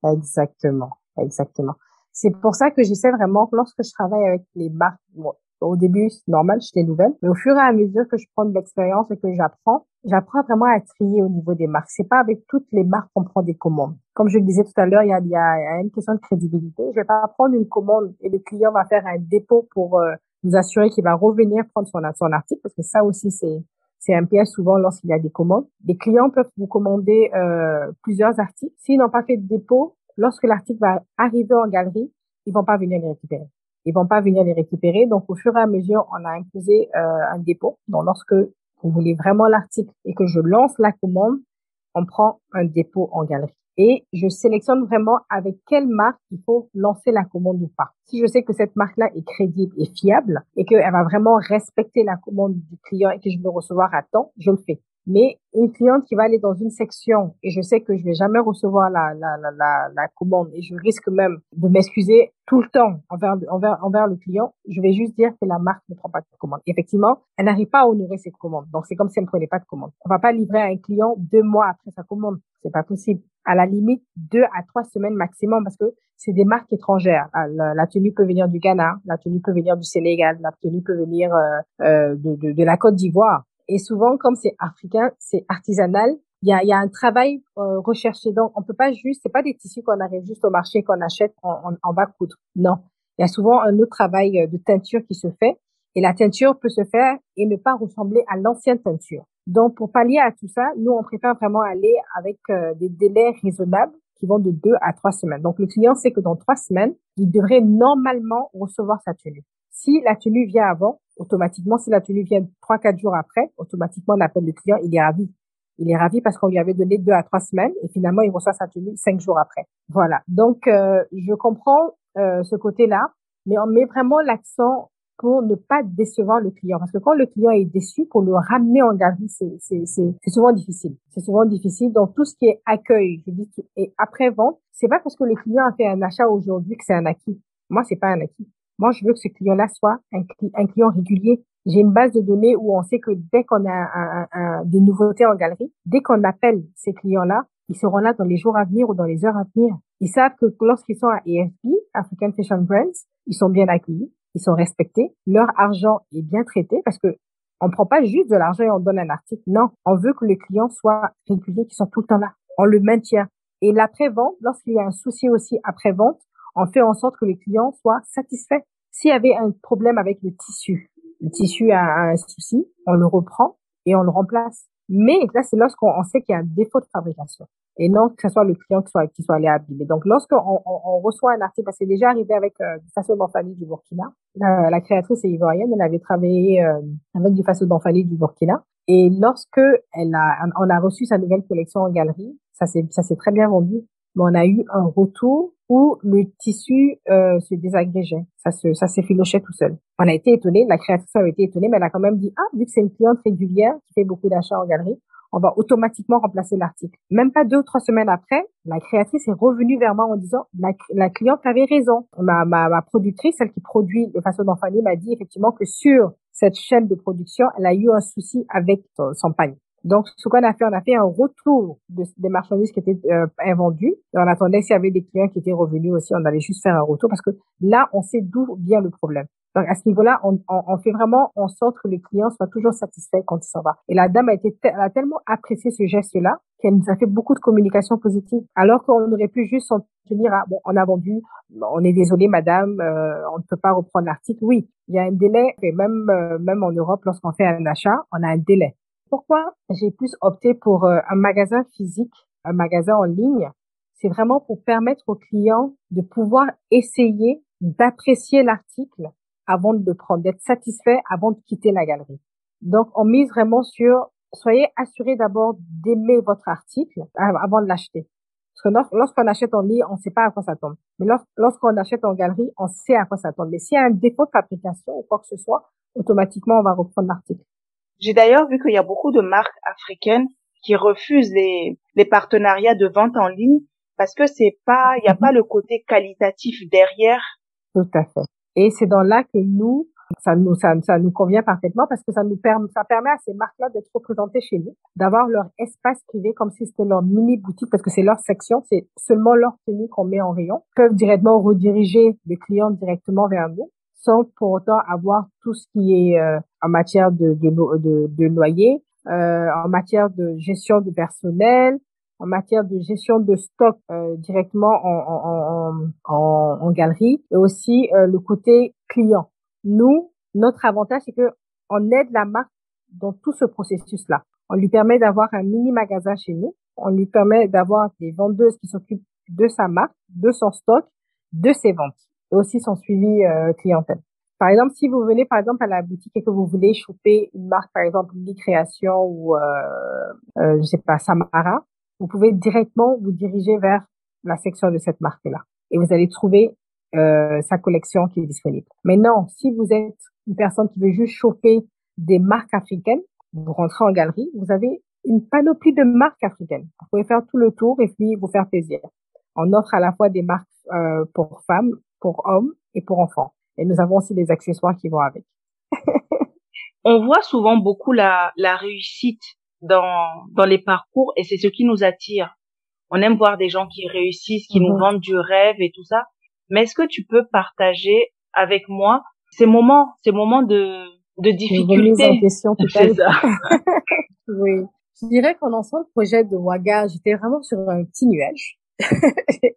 exactement, exactement. C'est pour ça que j'essaie vraiment, lorsque je travaille avec les marques, bon, au début, c'est normal, j'étais nouvelle, mais au fur et à mesure que je prends de l'expérience et que j'apprends, j'apprends vraiment à trier au niveau des marques. C'est pas avec toutes les marques qu'on prend des commandes. Comme je le disais tout à l'heure, il y a, il y a une question de crédibilité. Je vais pas prendre une commande et le client va faire un dépôt pour euh, nous assurer qu'il va revenir prendre son, son article, parce que ça aussi, c'est... C'est un piège souvent lorsqu'il y a des commandes. Les clients peuvent vous commander euh, plusieurs articles. S'ils n'ont pas fait de dépôt, lorsque l'article va arriver en galerie, ils vont pas venir les récupérer. Ils vont pas venir les récupérer. Donc, au fur et à mesure, on a imposé euh, un dépôt. Donc, lorsque vous voulez vraiment l'article et que je lance la commande, on prend un dépôt en galerie. Et je sélectionne vraiment avec quelle marque il faut lancer la commande ou pas. Si je sais que cette marque-là est crédible et fiable et qu'elle va vraiment respecter la commande du client et que je vais recevoir à temps, je le fais. Mais une cliente qui va aller dans une section et je sais que je vais jamais recevoir la, la, la, la, la commande et je risque même de m'excuser tout le temps envers, envers, envers le client, je vais juste dire que la marque ne prend pas de commande. Et effectivement, elle n'arrive pas à honorer ses commandes. Donc, c'est comme si elle ne prenait pas de commande. On va pas livrer à un client deux mois après sa commande. C'est pas possible. À la limite, deux à trois semaines maximum parce que c'est des marques étrangères. La, la tenue peut venir du Ghana, la tenue peut venir du Sénégal, la tenue peut venir euh, euh, de, de, de la Côte d'Ivoire. Et souvent, comme c'est africain, c'est artisanal, il y a, y a un travail euh, recherché. Donc, on peut pas juste, c'est pas des tissus qu'on arrive juste au marché, qu'on achète, on, on, on va coudre. Non, il y a souvent un autre travail de teinture qui se fait. Et la teinture peut se faire et ne pas ressembler à l'ancienne teinture. Donc, pour pallier à tout ça, nous, on préfère vraiment aller avec euh, des délais raisonnables qui vont de deux à trois semaines. Donc, le client sait que dans trois semaines, il devrait normalement recevoir sa tenue. Si la tenue vient avant, automatiquement, si la tenue vient trois, quatre jours après, automatiquement, on appelle le client, il est ravi. Il est ravi parce qu'on lui avait donné deux à trois semaines et finalement, il reçoit sa tenue cinq jours après. Voilà. Donc, euh, je comprends euh, ce côté-là, mais on met vraiment l'accent pour ne pas décevoir le client. Parce que quand le client est déçu, pour le ramener en galerie, c'est, c'est, c'est, c'est souvent difficile. C'est souvent difficile. Donc, tout ce qui est accueil, je dis, et après-vente, c'est pas parce que le client a fait un achat aujourd'hui que c'est un acquis. Moi, c'est pas un acquis. Moi, je veux que ce client-là soit un, un client régulier. J'ai une base de données où on sait que dès qu'on a un, un, un, des nouveautés en galerie, dès qu'on appelle ces clients-là, ils seront là dans les jours à venir ou dans les heures à venir. Ils savent que lorsqu'ils sont à A F B, African Fashion Brands, ils sont bien accueillis. Ils sont respectés, leur argent est bien traité parce que on prend pas juste de l'argent et on donne un article. Non, on veut que le client soit régulier, qu'il soit tout le temps là. On le maintient. Et l'après-vente, lorsqu'il y a un souci aussi après-vente, on fait en sorte que le client soit satisfait. S'il y avait un problème avec le tissu, le tissu a un souci, on le reprend et on le remplace. Mais là, c'est lorsqu'on sait qu'il y a un défaut de fabrication. Et non que ce soit le client qui soit, qui soit allé abîmer. Donc, lorsqu'on on, on reçoit un article, parce que c'est déjà arrivé avec euh, du faso danfani du Burkina. La, la créatrice est ivoirienne, elle avait travaillé euh, avec du faso danfani du Burkina. Et lorsque elle a, on a reçu sa nouvelle collection en galerie, ça s'est, ça s'est très bien vendu. Mais on a eu un retour où le tissu euh, se désagrégeait, ça se, ça s'effilochait tout seul. On a été étonnés, la créatrice a été étonnée, mais elle a quand même dit ah vu que c'est une cliente régulière qui fait beaucoup d'achats en galerie, on va automatiquement remplacer l'article. Même pas deux ou trois semaines après, la créatrice est revenue vers moi en disant la, la cliente avait raison. Ma, ma, ma productrice, celle qui produit le faso danfani, m'a dit effectivement que sur cette chaîne de production, elle a eu un souci avec son, son panier. Donc, ce qu'on a fait, on a fait un retour de, des marchandises qui étaient euh, invendues. Et on attendait s'il y avait des clients qui étaient revenus aussi, on allait juste faire un retour parce que là, on sait d'où vient le problème. Donc, à ce niveau-là, on, on, on fait vraiment en sorte que le client soit toujours satisfait quand il s'en va. Et la dame a été, elle a tellement apprécié ce geste-là qu'elle nous a fait beaucoup de communication positive. Alors qu'on aurait pu juste s'en tenir à, bon, on a vendu, on est désolé, madame, euh, on ne peut pas reprendre l'article. Oui, il y a un délai. Et même, euh, même en Europe, lorsqu'on fait un achat, on a un délai. Pourquoi j'ai plus opté pour un magasin physique, un magasin en ligne? C'est vraiment pour permettre aux clients de pouvoir essayer d'apprécier l'article avant de le prendre, d'être satisfait avant de quitter la galerie. Donc, on mise vraiment sur, soyez assurés d'abord d'aimer votre article avant de l'acheter. Parce que lorsqu'on achète en ligne, on ne sait pas à quoi s'attendre. Mais lorsqu'on achète en galerie, on sait à quoi s'attendre. Mais s'il y a un défaut de fabrication ou quoi que ce soit, automatiquement, on va reprendre l'article. J'ai d'ailleurs vu qu'il y a beaucoup de marques africaines qui refusent les, les partenariats de vente en ligne parce que c'est pas, il n'y a pas le côté qualitatif derrière. Tout à fait. Et c'est dans là que nous, ça nous, ça, ça nous convient parfaitement parce que ça nous permet, ça permet à ces marques-là d'être représentées chez nous, d'avoir leur espace privé comme si c'était leur mini boutique parce que c'est leur section, c'est seulement leur tenue qu'on met en rayon. Ils peuvent directement rediriger le client directement vers nous, sans pour autant avoir tout ce qui est euh, en matière de de de, de loyer, euh, en matière de gestion du personnel, en matière de gestion de stock euh, directement en en en en galerie, et aussi euh, le côté client. Nous, notre avantage, c'est que on aide la marque dans tout ce processus-là. On lui permet d'avoir un mini magasin chez nous, on lui permet d'avoir des vendeuses qui s'occupent de sa marque, de son stock, de ses ventes, et aussi son suivi euh, clientèle. Par exemple, si vous venez par exemple à la boutique et que vous voulez choper une marque, par exemple Bic Création ou euh, euh, je sais pas Samara, vous pouvez directement vous diriger vers la section de cette marque-là et vous allez trouver euh, sa collection qui est disponible. Mais non, si vous êtes une personne qui veut juste choper des marques africaines, vous rentrez en galerie, vous avez une panoplie de marques africaines. Vous pouvez faire tout le tour et puis vous faire plaisir. On offre à la fois des marques euh, pour femmes, pour hommes et pour enfants. Et nous avons aussi des accessoires qui vont avec. On voit souvent beaucoup la, la réussite dans, dans les parcours et c'est ce qui nous attire. On aime voir des gens qui réussissent, qui mmh. nous vendent du rêve et tout ça. Mais est-ce que tu peux partager avec moi ces moments, ces moments de, de difficulté? Une remise en question, tout à l'heure. Oui. Je dirais qu'en lançant le projet de Ouaga, j'étais vraiment sur un petit nuage.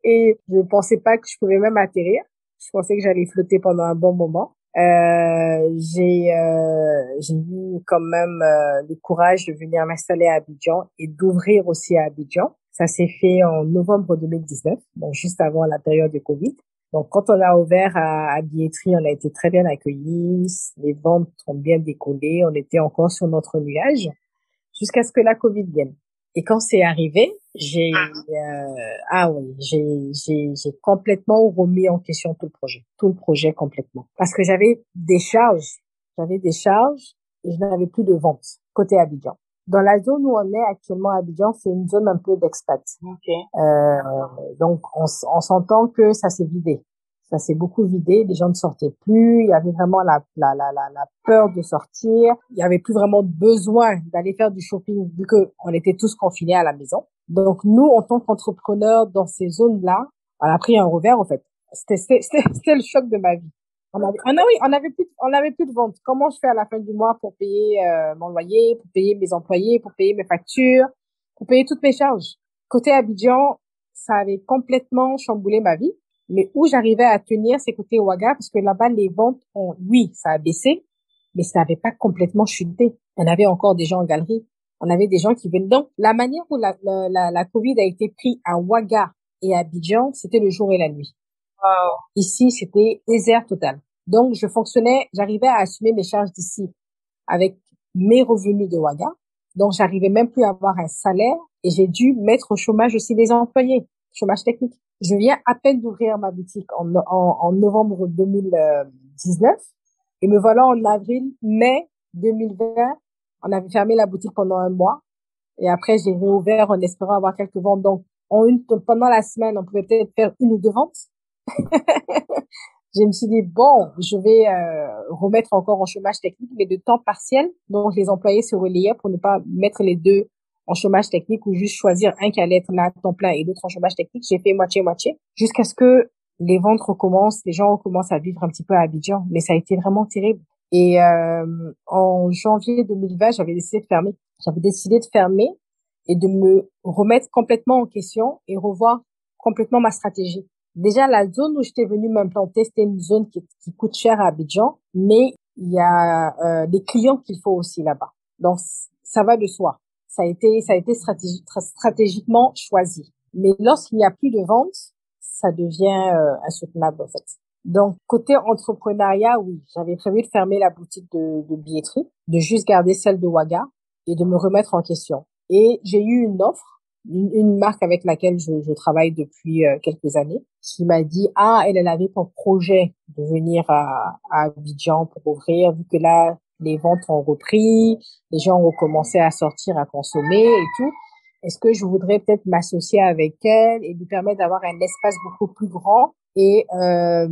Et je ne pensais pas que je pouvais même atterrir. Je pensais que j'allais flotter pendant un bon moment. Euh, j'ai, euh, j'ai eu quand même euh, le courage de venir m'installer à Abidjan et d'ouvrir aussi à Abidjan. Ça s'est fait en novembre deux mille dix-neuf, donc juste avant la période de Covid. Donc quand on a ouvert à, à Biétry, on a été très bien accueillis, les ventes ont bien décollé, on était encore sur notre nuage jusqu'à ce que la Covid vienne. Et quand c'est arrivé, j'ai euh, ah oui, j'ai j'ai j'ai complètement remis en question tout le projet, tout le projet complètement, parce que j'avais des charges, j'avais des charges et je n'avais plus de ventes côté Abidjan. Dans la zone où on est actuellement à Abidjan, c'est une zone un peu d'expat. Okay. Euh, donc on, on s'entend que ça s'est vidé, ça s'est beaucoup vidé, les gens ne sortaient plus, il y avait vraiment la la la la, la peur de sortir, il y avait plus vraiment besoin d'aller faire du shopping vu que on était tous confinés à la maison. Donc, nous, en tant qu'entrepreneurs dans ces zones-là, on a pris un revers, en fait. C'était, c'était, c'était le choc de ma vie. On avait, on a, oui, on avait plus, on avait plus de ventes. Comment je fais à la fin du mois pour payer, euh, mon loyer, pour payer mes employés, pour payer mes factures, pour payer toutes mes charges? Côté Abidjan, ça avait complètement chamboulé ma vie. Mais où j'arrivais à tenir, c'est côté Ouaga, parce que là-bas, les ventes ont, oui, ça a baissé, mais ça n'avait pas complètement chuté. On avait encore des gens en galerie. On avait des gens qui venaient. Donc, la manière où la, la, la, la Covid a été prise à Ouaga et à Abidjan, c'était le jour et la nuit. Wow. Ici, c'était désert total. Donc, je fonctionnais, j'arrivais à assumer mes charges d'ici avec mes revenus de Ouaga. Donc, j'arrivais même plus à avoir un salaire et j'ai dû mettre au chômage aussi les employés, chômage technique. Je viens à peine d'ouvrir ma boutique en, en, en novembre deux mille dix-neuf et me voilà en avril, mai deux mille vingt. On avait fermé la boutique pendant un mois et après, j'ai réouvert en espérant avoir quelques ventes. Donc, en une, pendant la semaine, on pouvait peut-être faire une ou deux ventes. Je me suis dit, bon, je vais euh, remettre encore en chômage technique, mais de temps partiel. Donc, les employés se relayaient pour ne pas mettre les deux en chômage technique ou juste choisir un qui allait être là à temps plein et l'autre en chômage technique. J'ai fait moitié-moitié jusqu'à ce que les ventes recommencent, les gens recommencent à vivre un petit peu à Abidjan. Mais ça a été vraiment terrible. Et euh, en janvier deux mille vingt, j'avais décidé de fermer. J'avais décidé de fermer et de me remettre complètement en question et revoir complètement ma stratégie. Déjà, la zone où j'étais venue m'implanter, c'était une zone qui, qui coûte cher à Abidjan, mais il y a euh, des clients qu'il faut aussi là-bas. Donc, ça va de soi. Ça a été, ça a été stratégi- stratégiquement choisi. Mais lorsqu'il n'y a plus de vente, ça devient euh, insoutenable en fait. Donc, côté entrepreneuriat, oui, j'avais prévu de fermer la boutique de, de billetterie, de juste garder celle de Ouaga et de me remettre en question. Et j'ai eu une offre, une, une marque avec laquelle je, je travaille depuis euh, quelques années, qui m'a dit « Ah, elle, elle avait pour projet de venir à, à Abidjan pour ouvrir, vu que là, les ventes ont repris, les gens ont commencé à sortir, à consommer et tout. Est-ce que je voudrais peut-être m'associer avec elle et lui permettre d'avoir un espace beaucoup plus grand et euh,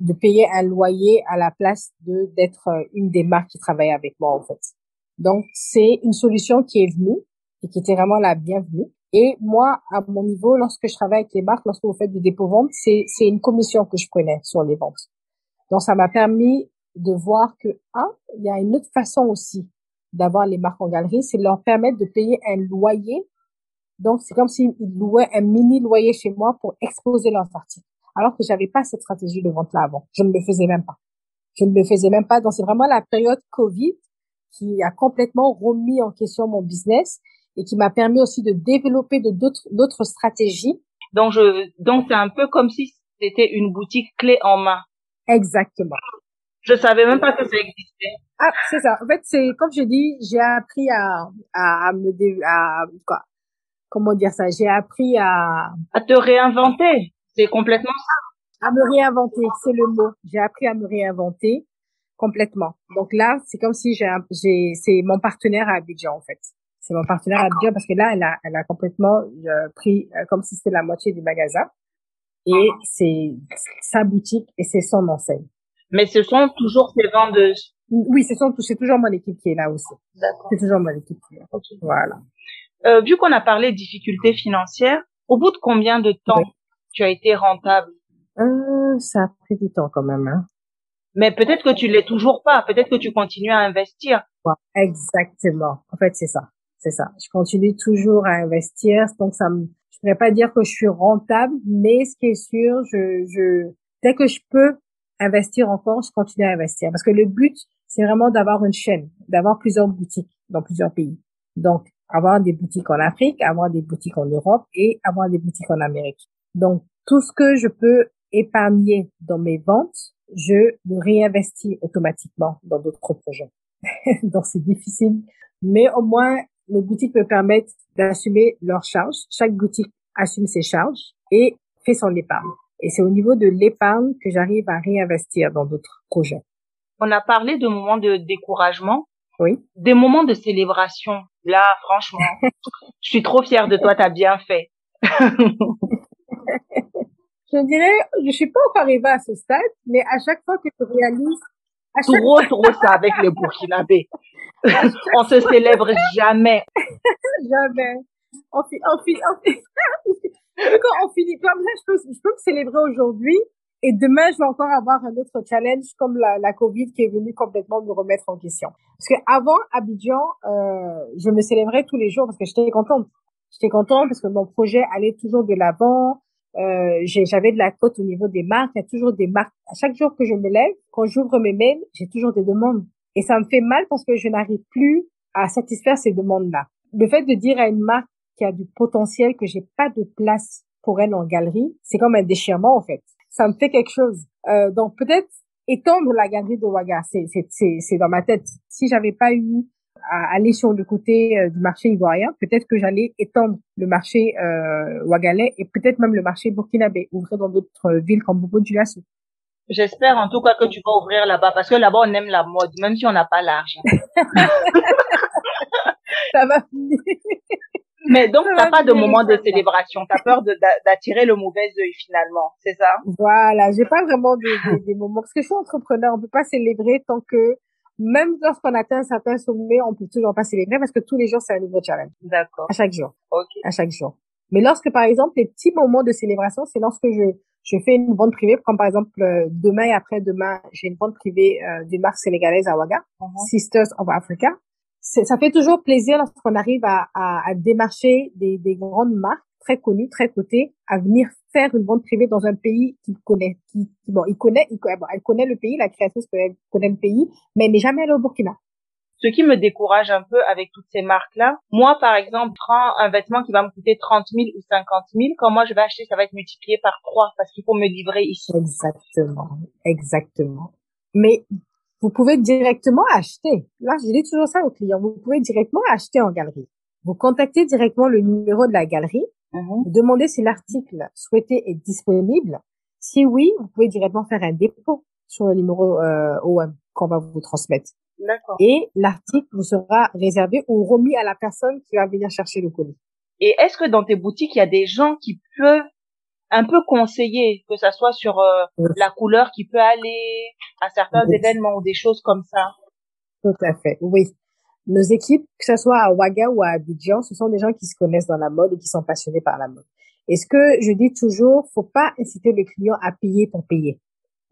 de payer un loyer à la place de d'être une des marques qui travaille avec moi, en fait. Donc, c'est une solution qui est venue et qui était vraiment la bienvenue. Et moi, à mon niveau, lorsque je travaille avec les marques, lorsque vous faites du dépôt-vente, c'est, c'est une commission que je prenais sur les ventes. Donc, ça m'a permis de voir que, un, il y a une autre façon aussi d'avoir les marques en galerie, c'est de leur permettre de payer un loyer. Donc, c'est comme s'ils louaient un mini loyer chez moi pour exposer leurs articles. Alors que j'avais pas cette stratégie de vente-là avant. Je ne le faisais même pas. Je ne le faisais même pas. Donc, c'est vraiment la période Covid qui a complètement remis en question mon business et qui m'a permis aussi de développer de d'autres, d'autres stratégies. Donc, je, donc, c'est un peu comme si c'était une boutique clé en main. Exactement. Je savais même pas que ça existait. Ah, c'est ça. En fait, c'est, comme je dis, j'ai appris à, à, à me, dé, à, quoi. Comment dire ça? J'ai appris à... À te réinventer. C'est complètement ça. À me réinventer, c'est le mot. J'ai appris à me réinventer complètement. Donc là, c'est comme si j'ai, j'ai c'est mon partenaire à Abidjan, en fait. C'est mon partenaire à Abidjan parce que là, elle a, elle a complètement euh, pris euh, comme si c'était la moitié du magasin. Et c'est sa boutique et c'est son enseigne. Mais ce sont toujours ses vendeuses. Oui, ce sont, c'est toujours mon équipe qui est là aussi. D'accord. C'est toujours mon équipe qui est là. Okay. Voilà. Euh, vu qu'on a parlé de difficultés financières, au bout de combien de temps oui. tu as été rentable? Euh, ça a pris du temps quand même. Hein. Mais peut-être que tu l'es toujours pas. Peut-être que tu continues à investir. Ouais, exactement. En fait, c'est ça. C'est ça. Je continue toujours à investir. Donc, ça me... je pourrais pas dire que je suis rentable, mais ce qui est sûr, je, je, dès que je peux investir encore, je continue à investir. Parce que le but, c'est vraiment d'avoir une chaîne, d'avoir plusieurs boutiques dans plusieurs pays. Donc, avoir des boutiques en Afrique, avoir des boutiques en Europe et avoir des boutiques en Amérique. Donc, tout ce que je peux épargner dans mes ventes, je le réinvestis automatiquement dans d'autres projets. Donc, c'est difficile. Mais au moins, les boutiques me permettent d'assumer leurs charges. Chaque boutique assume ses charges et fait son épargne. Et c'est au niveau de l'épargne que j'arrive à réinvestir dans d'autres projets. On a parlé de moments de découragement. Oui. Des moments de célébration. Là, franchement, je suis trop fière de toi, t'as bien fait. Je dirais, je suis pas encore arrivée à ce stade, mais à chaque fois que je réalise... À chaque trop, fois... trop ça avec les Burkinabés. On se célèbre jamais. Jamais. On finit, on finit, on finit. Quand on finit comme ça, je peux, je peux me célébrer aujourd'hui et demain, je vais encore avoir un autre challenge comme la, la Covid qui est venue complètement me remettre en question. Parce que avant Abidjan, euh, je me célébrais tous les jours parce que j'étais contente. J'étais contente parce que mon projet allait toujours de l'avant. Euh, j'ai, j'avais de la cote au niveau des marques. Il y a toujours des marques. À chaque jour que je me lève, quand j'ouvre mes mails, j'ai toujours des demandes. Et ça me fait mal parce que je n'arrive plus à satisfaire ces demandes-là. Le fait de dire à une marque qui a du potentiel que j'ai pas de place pour elle en galerie, c'est comme un déchirement, en fait. Ça me fait quelque chose. Euh, donc peut-être étendre la galerie de Ouaga, c'est, c'est, c'est, c'est dans ma tête. Si j'avais pas eu à aller sur le côté euh, du marché ivoirien, peut-être que j'allais étendre le marché euh, ouagalais et peut-être même le marché burkinabé, ouvrir dans d'autres euh, villes comme Bobo-Dioulasso. J'espère en tout cas que tu vas ouvrir là-bas, parce que là-bas on aime la mode, même si on n'a pas l'argent. Ça va finir. Mais donc t'as pas de moment de célébration, t'as peur de, d'attirer le mauvais œil finalement, c'est ça? Voilà, j'ai pas vraiment des, des, des moments, parce que je suis entrepreneur, on peut pas célébrer tant que... Même lorsqu'on atteint un certain sommet, on peut toujours pas célébrer parce que tous les jours, c'est un nouveau challenge. D'accord. À chaque jour. OK. À chaque jour. Mais lorsque, par exemple, les petits moments de célébration, c'est lorsque je, je fais une vente privée, comme par exemple, euh, demain et après-demain, j'ai une vente privée euh, d'une marque sénégalaise à Ouaga, mm-hmm. Sisters of Africa. C'est, ça fait toujours plaisir lorsqu'on arrive à, à, à démarcher des, des grandes marques très connues, très cotées, à venir faire une vente privée dans un pays qu'il connaît, qui, bon, il connaît, il, bon, elle connaît le pays, la créatrice connaît le pays, mais elle n'est jamais allée au Burkina. Ce qui me décourage un peu avec toutes ces marques-là, moi, par exemple, prends un vêtement qui va me coûter trente mille ou cinquante mille, quand moi je vais acheter, ça va être multiplié par trois, parce qu'il faut me livrer ici. Exactement, exactement. Mais vous pouvez directement acheter. Là, je dis toujours ça aux clients, vous pouvez directement acheter en galerie. Vous contactez directement le numéro de la galerie. Mmh. Demandez si l'article souhaité est disponible. Si oui, vous pouvez directement faire un dépôt sur le numéro euh, O M qu'on va vous transmettre. et l'article vous sera réservé ou remis à la personne qui va venir chercher le colis. Et est-ce que dans tes boutiques, il y a des gens qui peuvent un peu conseiller, que ça soit sur euh, oui. la couleur qui peut aller à certains oui. événements ou des choses comme ça? Tout à fait, oui. Nos équipes, que ce soit à Ouaga ou à Abidjan, ce sont des gens qui se connaissent dans la mode et qui sont passionnés par la mode. Et ce que je dis toujours, faut pas inciter le client à payer pour payer.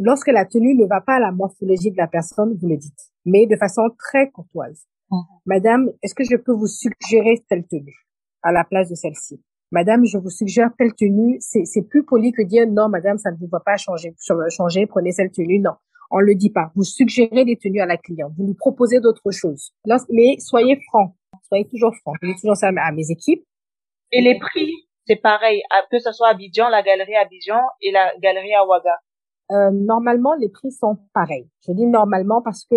Lorsque la tenue ne va pas à la morphologie de la personne, vous le dites, mais de façon très courtoise. Mmh. Madame, est-ce que je peux vous suggérer telle tenue à la place de celle-ci? Madame, je vous suggère telle tenue. C'est, c'est plus poli que dire non, madame, ça ne vous va pas changer, changer, prenez cette tenue. Non, on le dit pas. Vous suggérez des tenues à la cliente. Vous lui proposez d'autres choses. Mais soyez franc. Soyez toujours franc. Je dis toujours ça à mes équipes. Et les prix, c'est pareil, que ce soit à Abidjan, la galerie à Abidjan et la galerie à Ouaga. Euh, normalement, les prix sont pareils. Je dis normalement parce que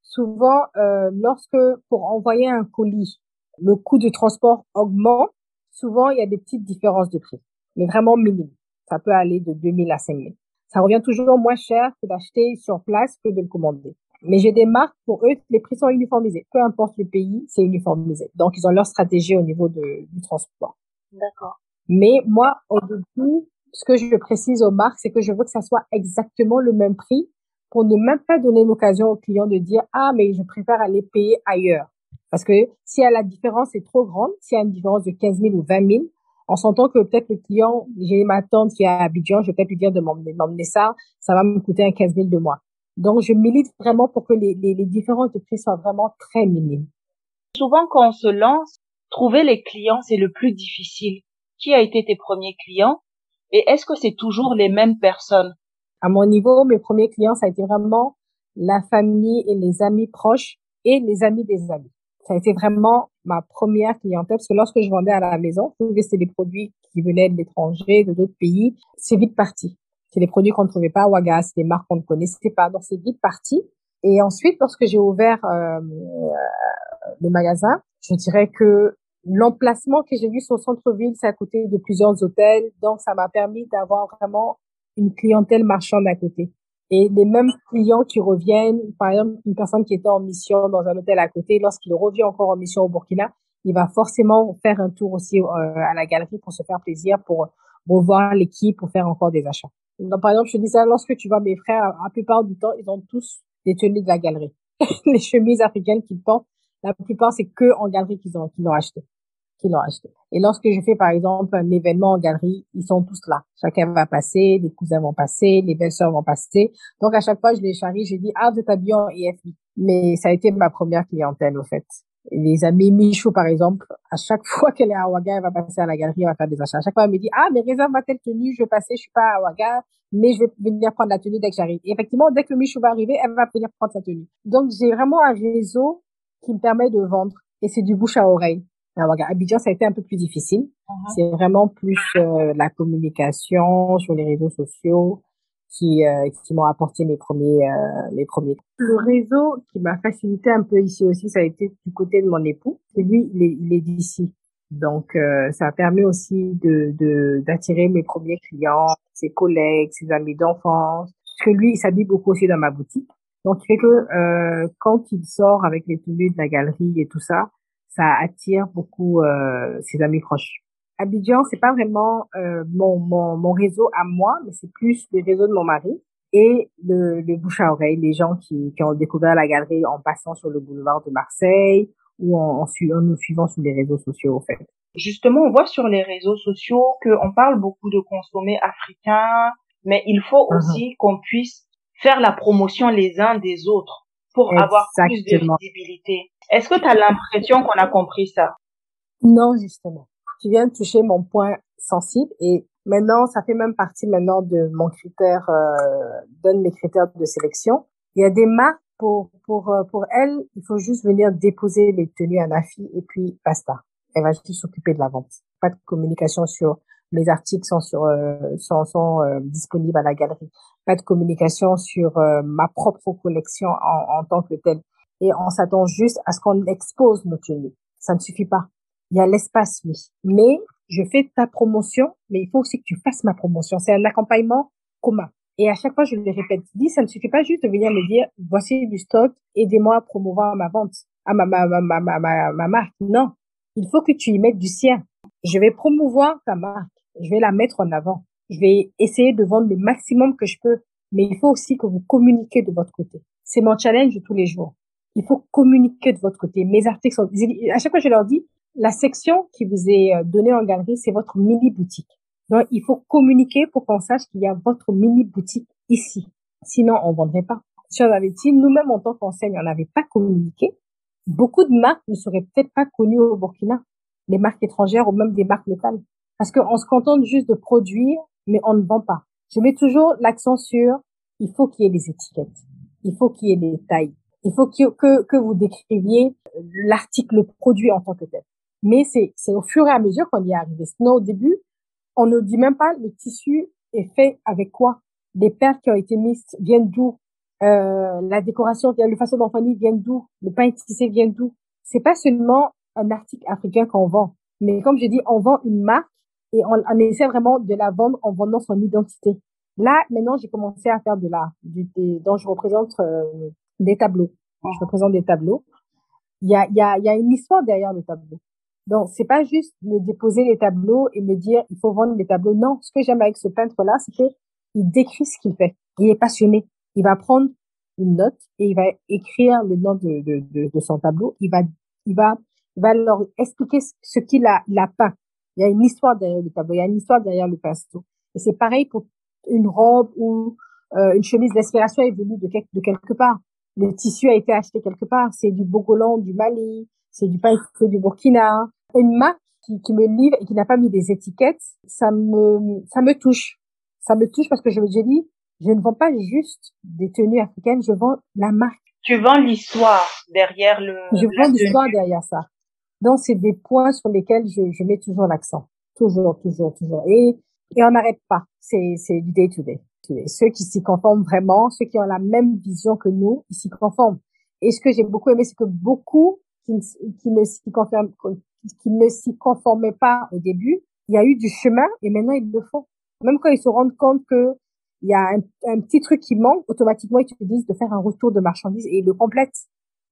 souvent, euh, lorsque pour envoyer un colis, le coût du transport augmente, souvent, il y a des petites différences de prix, mais vraiment minimes. Ça peut aller de deux mille à cinq mille. Ça revient toujours moins cher que d'acheter sur place que de le commander. Mais j'ai des marques, pour eux, les prix sont uniformisés. Peu importe le pays, c'est uniformisé. Donc, ils ont leur stratégie au niveau de, du transport. D'accord. Mais moi, au début, ce que je précise aux marques, c'est que je veux que ça soit exactement le même prix pour ne même pas donner l'occasion au client de dire « Ah, mais je préfère aller payer ailleurs ». Parce que si la différence est trop grande, s'il y a une différence de quinze mille ou vingt mille, on s'entend que peut-être le client, j'ai ma tante qui est à Abidjan, je vais peut-être lui dire de m'emmener, m'emmener ça, ça va me coûter un quinze mille de moi. Donc, je milite vraiment pour que les, les, les différences de prix soient vraiment très minimes. Souvent, quand on se lance, trouver les clients, c'est le plus difficile. Qui a été tes premiers clients? Et est-ce que c'est toujours les mêmes personnes? À mon niveau, mes premiers clients, ça a été vraiment la famille et les amis proches et les amis des amis. Ça a été vraiment ma première clientèle, parce que lorsque je vendais à la maison, je trouvais que c'était des produits qui venaient de l'étranger, de d'autres pays. C'est vite parti. C'est des produits qu'on ne trouvait pas à Ouaga, c'est des marques qu'on ne connaissait pas. Donc, c'est vite parti. Et ensuite, lorsque j'ai ouvert euh, le magasin, je dirais que l'emplacement que j'ai eu sur le centre-ville, c'est à côté de plusieurs hôtels. Donc, ça m'a permis d'avoir vraiment une clientèle marchande à côté. Et les mêmes clients qui reviennent, par exemple, une personne qui était en mission dans un hôtel à côté, lorsqu'il revient encore en mission au Burkina, il va forcément faire un tour aussi euh, à la galerie pour se faire plaisir, pour revoir l'équipe, pour faire encore des achats. Donc, par exemple, je dis ça, lorsque tu vois mes frères, la plupart du temps, ils ont tous des tenues de la galerie. Les chemises africaines qu'ils portent, la plupart, c'est que en galerie qu'ils ont, qu'ils l'ont acheté, qu'ils l'ont acheté. Et lorsque je fais, par exemple, un événement en galerie, ils sont tous là. Chacun va passer, les cousins vont passer, les belles-sœurs vont passer. Donc, à chaque fois, je les charrie, je dis, ah, vous êtes habillés en I F I. Mais ça a été ma première clientèle, au fait. Et les amis Michou, par exemple, à chaque fois qu'elle est à Ouaga, elle va passer à la galerie, elle va faire des achats. À chaque fois, elle me dit, ah, mais réserve-moi telle tenue, je vais passer, je suis pas à Ouaga, mais je vais venir prendre la tenue dès que j'arrive. Et effectivement, dès que Michou va arriver, elle va venir prendre sa tenue. Donc, j'ai vraiment un réseau qui me permet de vendre. Et c'est du bouche à oreille. Alors, regarde, Abidjan, ça a été un peu plus difficile. Uh-huh. C'est vraiment plus euh, la communication sur les réseaux sociaux qui, euh, qui m'ont apporté mes premiers, euh, mes premiers. Le réseau qui m'a facilité un peu ici aussi, ça a été du côté de mon époux. Et lui, il est, il est d'ici. Donc, euh, ça a permis aussi de, de, d'attirer mes premiers clients, ses collègues, ses amis d'enfance. Parce que lui, il s'habille beaucoup aussi dans ma boutique. Donc, il fait que euh, quand il sort avec les tenues de la galerie et tout ça, ça attire beaucoup euh, ses amis proches. Abidjan, c'est pas vraiment euh, mon, mon mon réseau à moi, mais c'est plus le réseau de mon mari et le, le bouche à oreille, les gens qui, qui ont découvert la galerie en passant sur le boulevard de Marseille ou en, en, su- en nous suivant sur les réseaux sociaux, en fait. Justement, on voit sur les réseaux sociaux qu'on parle beaucoup de consommer africain, mais il faut uh-huh. aussi qu'on puisse faire la promotion les uns des autres. Pour Exactement. Avoir plus de visibilité. Est-ce que tu as l'impression qu'on a compris ça? Non, justement. Tu viens de toucher mon point sensible et maintenant, ça fait même partie maintenant de mon critère, euh, donne mes critères de sélection. Il y a des marques pour, pour, pour elles, il faut juste venir déposer les tenues à Nafi et puis basta. Elle va juste s'occuper de la vente. Pas de communication sur mes articles sont sur, euh, sont, sont euh, disponibles à la galerie. Pas de communication sur euh, ma propre collection en, en tant que telle. Et on s'attend juste à ce qu'on expose nos tenues. Ça ne suffit pas. Il y a l'espace, oui. Mais je fais ta promotion, mais il faut aussi que tu fasses ma promotion. C'est un accompagnement commun. Et à chaque fois, je le répète, je dis, ça ne suffit pas juste de venir me dire, voici du stock, aidez-moi à promouvoir ma vente, à ma, ma, ma, ma, ma, ma marque. Non, il faut que tu y mettes du sien. Je vais promouvoir ta marque, je vais la mettre en avant, je vais essayer de vendre le maximum que je peux, mais il faut aussi que vous communiquiez de votre côté. C'est mon challenge de tous les jours. Il faut communiquer de votre côté. Mes articles sont... À chaque fois, je leur dis, la section qui vous est donnée en galerie, c'est votre mini-boutique. Donc, il faut communiquer pour qu'on sache qu'il y a votre mini-boutique ici. Sinon, on ne vendrait pas. Si on avait dit, nous-mêmes, en tant qu'enseigne, on n'avait pas communiqué, beaucoup de marques ne seraient peut-être pas connues au Burkina, des marques étrangères ou même des marques locales. Parce qu'on se contente juste de produire, mais on ne vend pas. Je mets toujours l'accent sur, il faut qu'il y ait des étiquettes, il faut qu'il y ait des tailles, il faut que, que, que vous décriviez l'article produit en tant que tel. Mais c'est, c'est au fur et à mesure qu'on y est arrivé. Sinon, au début, on ne dit même pas le tissu est fait avec quoi, les perles qui ont été mises viennent d'où, euh, la décoration, le faso danfani vient d'où, le pain tissé vient d'où. C'est pas seulement un article africain qu'on vend, mais comme je dis, on vend une marque et on, on essaie vraiment de la vendre en vendant son identité. Là, maintenant, j'ai commencé à faire de l'art, dont je représente euh, des tableaux. Je représente des tableaux. Il y a, il y a, il y a une histoire derrière le tableau. Donc, c'est pas juste me déposer les tableaux et me dire, il faut vendre les tableaux. Non, ce que j'aime avec ce peintre-là, c'est que il décrit ce qu'il fait. Il est passionné. Il va prendre une note et il va écrire le nom de, de, de, de son tableau. Il va, il va, il va leur expliquer ce qu'il a, il a peint. Il y a une histoire derrière le tableau. Il y a une histoire derrière le pinceau. Et c'est pareil pour une robe ou euh, une chemise. L'inspiration est venue de, quel, de quelque part. Le tissu a été acheté quelque part. C'est du Bogolan, du Mali. C'est du pain, c'est du Burkina. Une marque qui, qui me livre et qui n'a pas mis des étiquettes, ça me, ça me touche. Ça me touche parce que je me dis, je ne vends pas juste des tenues africaines, je vends la marque. Tu vends l'histoire derrière le... Je vends l'histoire derrière ça. Donc, c'est des points sur lesquels je, je mets toujours l'accent. Toujours, toujours, toujours. Et, et on n'arrête pas. C'est, c'est du day to day. Ceux qui s'y conforment vraiment, ceux qui ont la même vision que nous, ils s'y conforment. Et ce que j'ai beaucoup aimé, c'est que beaucoup qui ne, qui ne s'y conforment, qui ne s'y conformaient pas au début, il y a eu du chemin et maintenant ils le font. Même quand ils se rendent compte que il y a un, un petit truc qui manque, automatiquement ils te disent de faire un retour de marchandises et ils le complètent.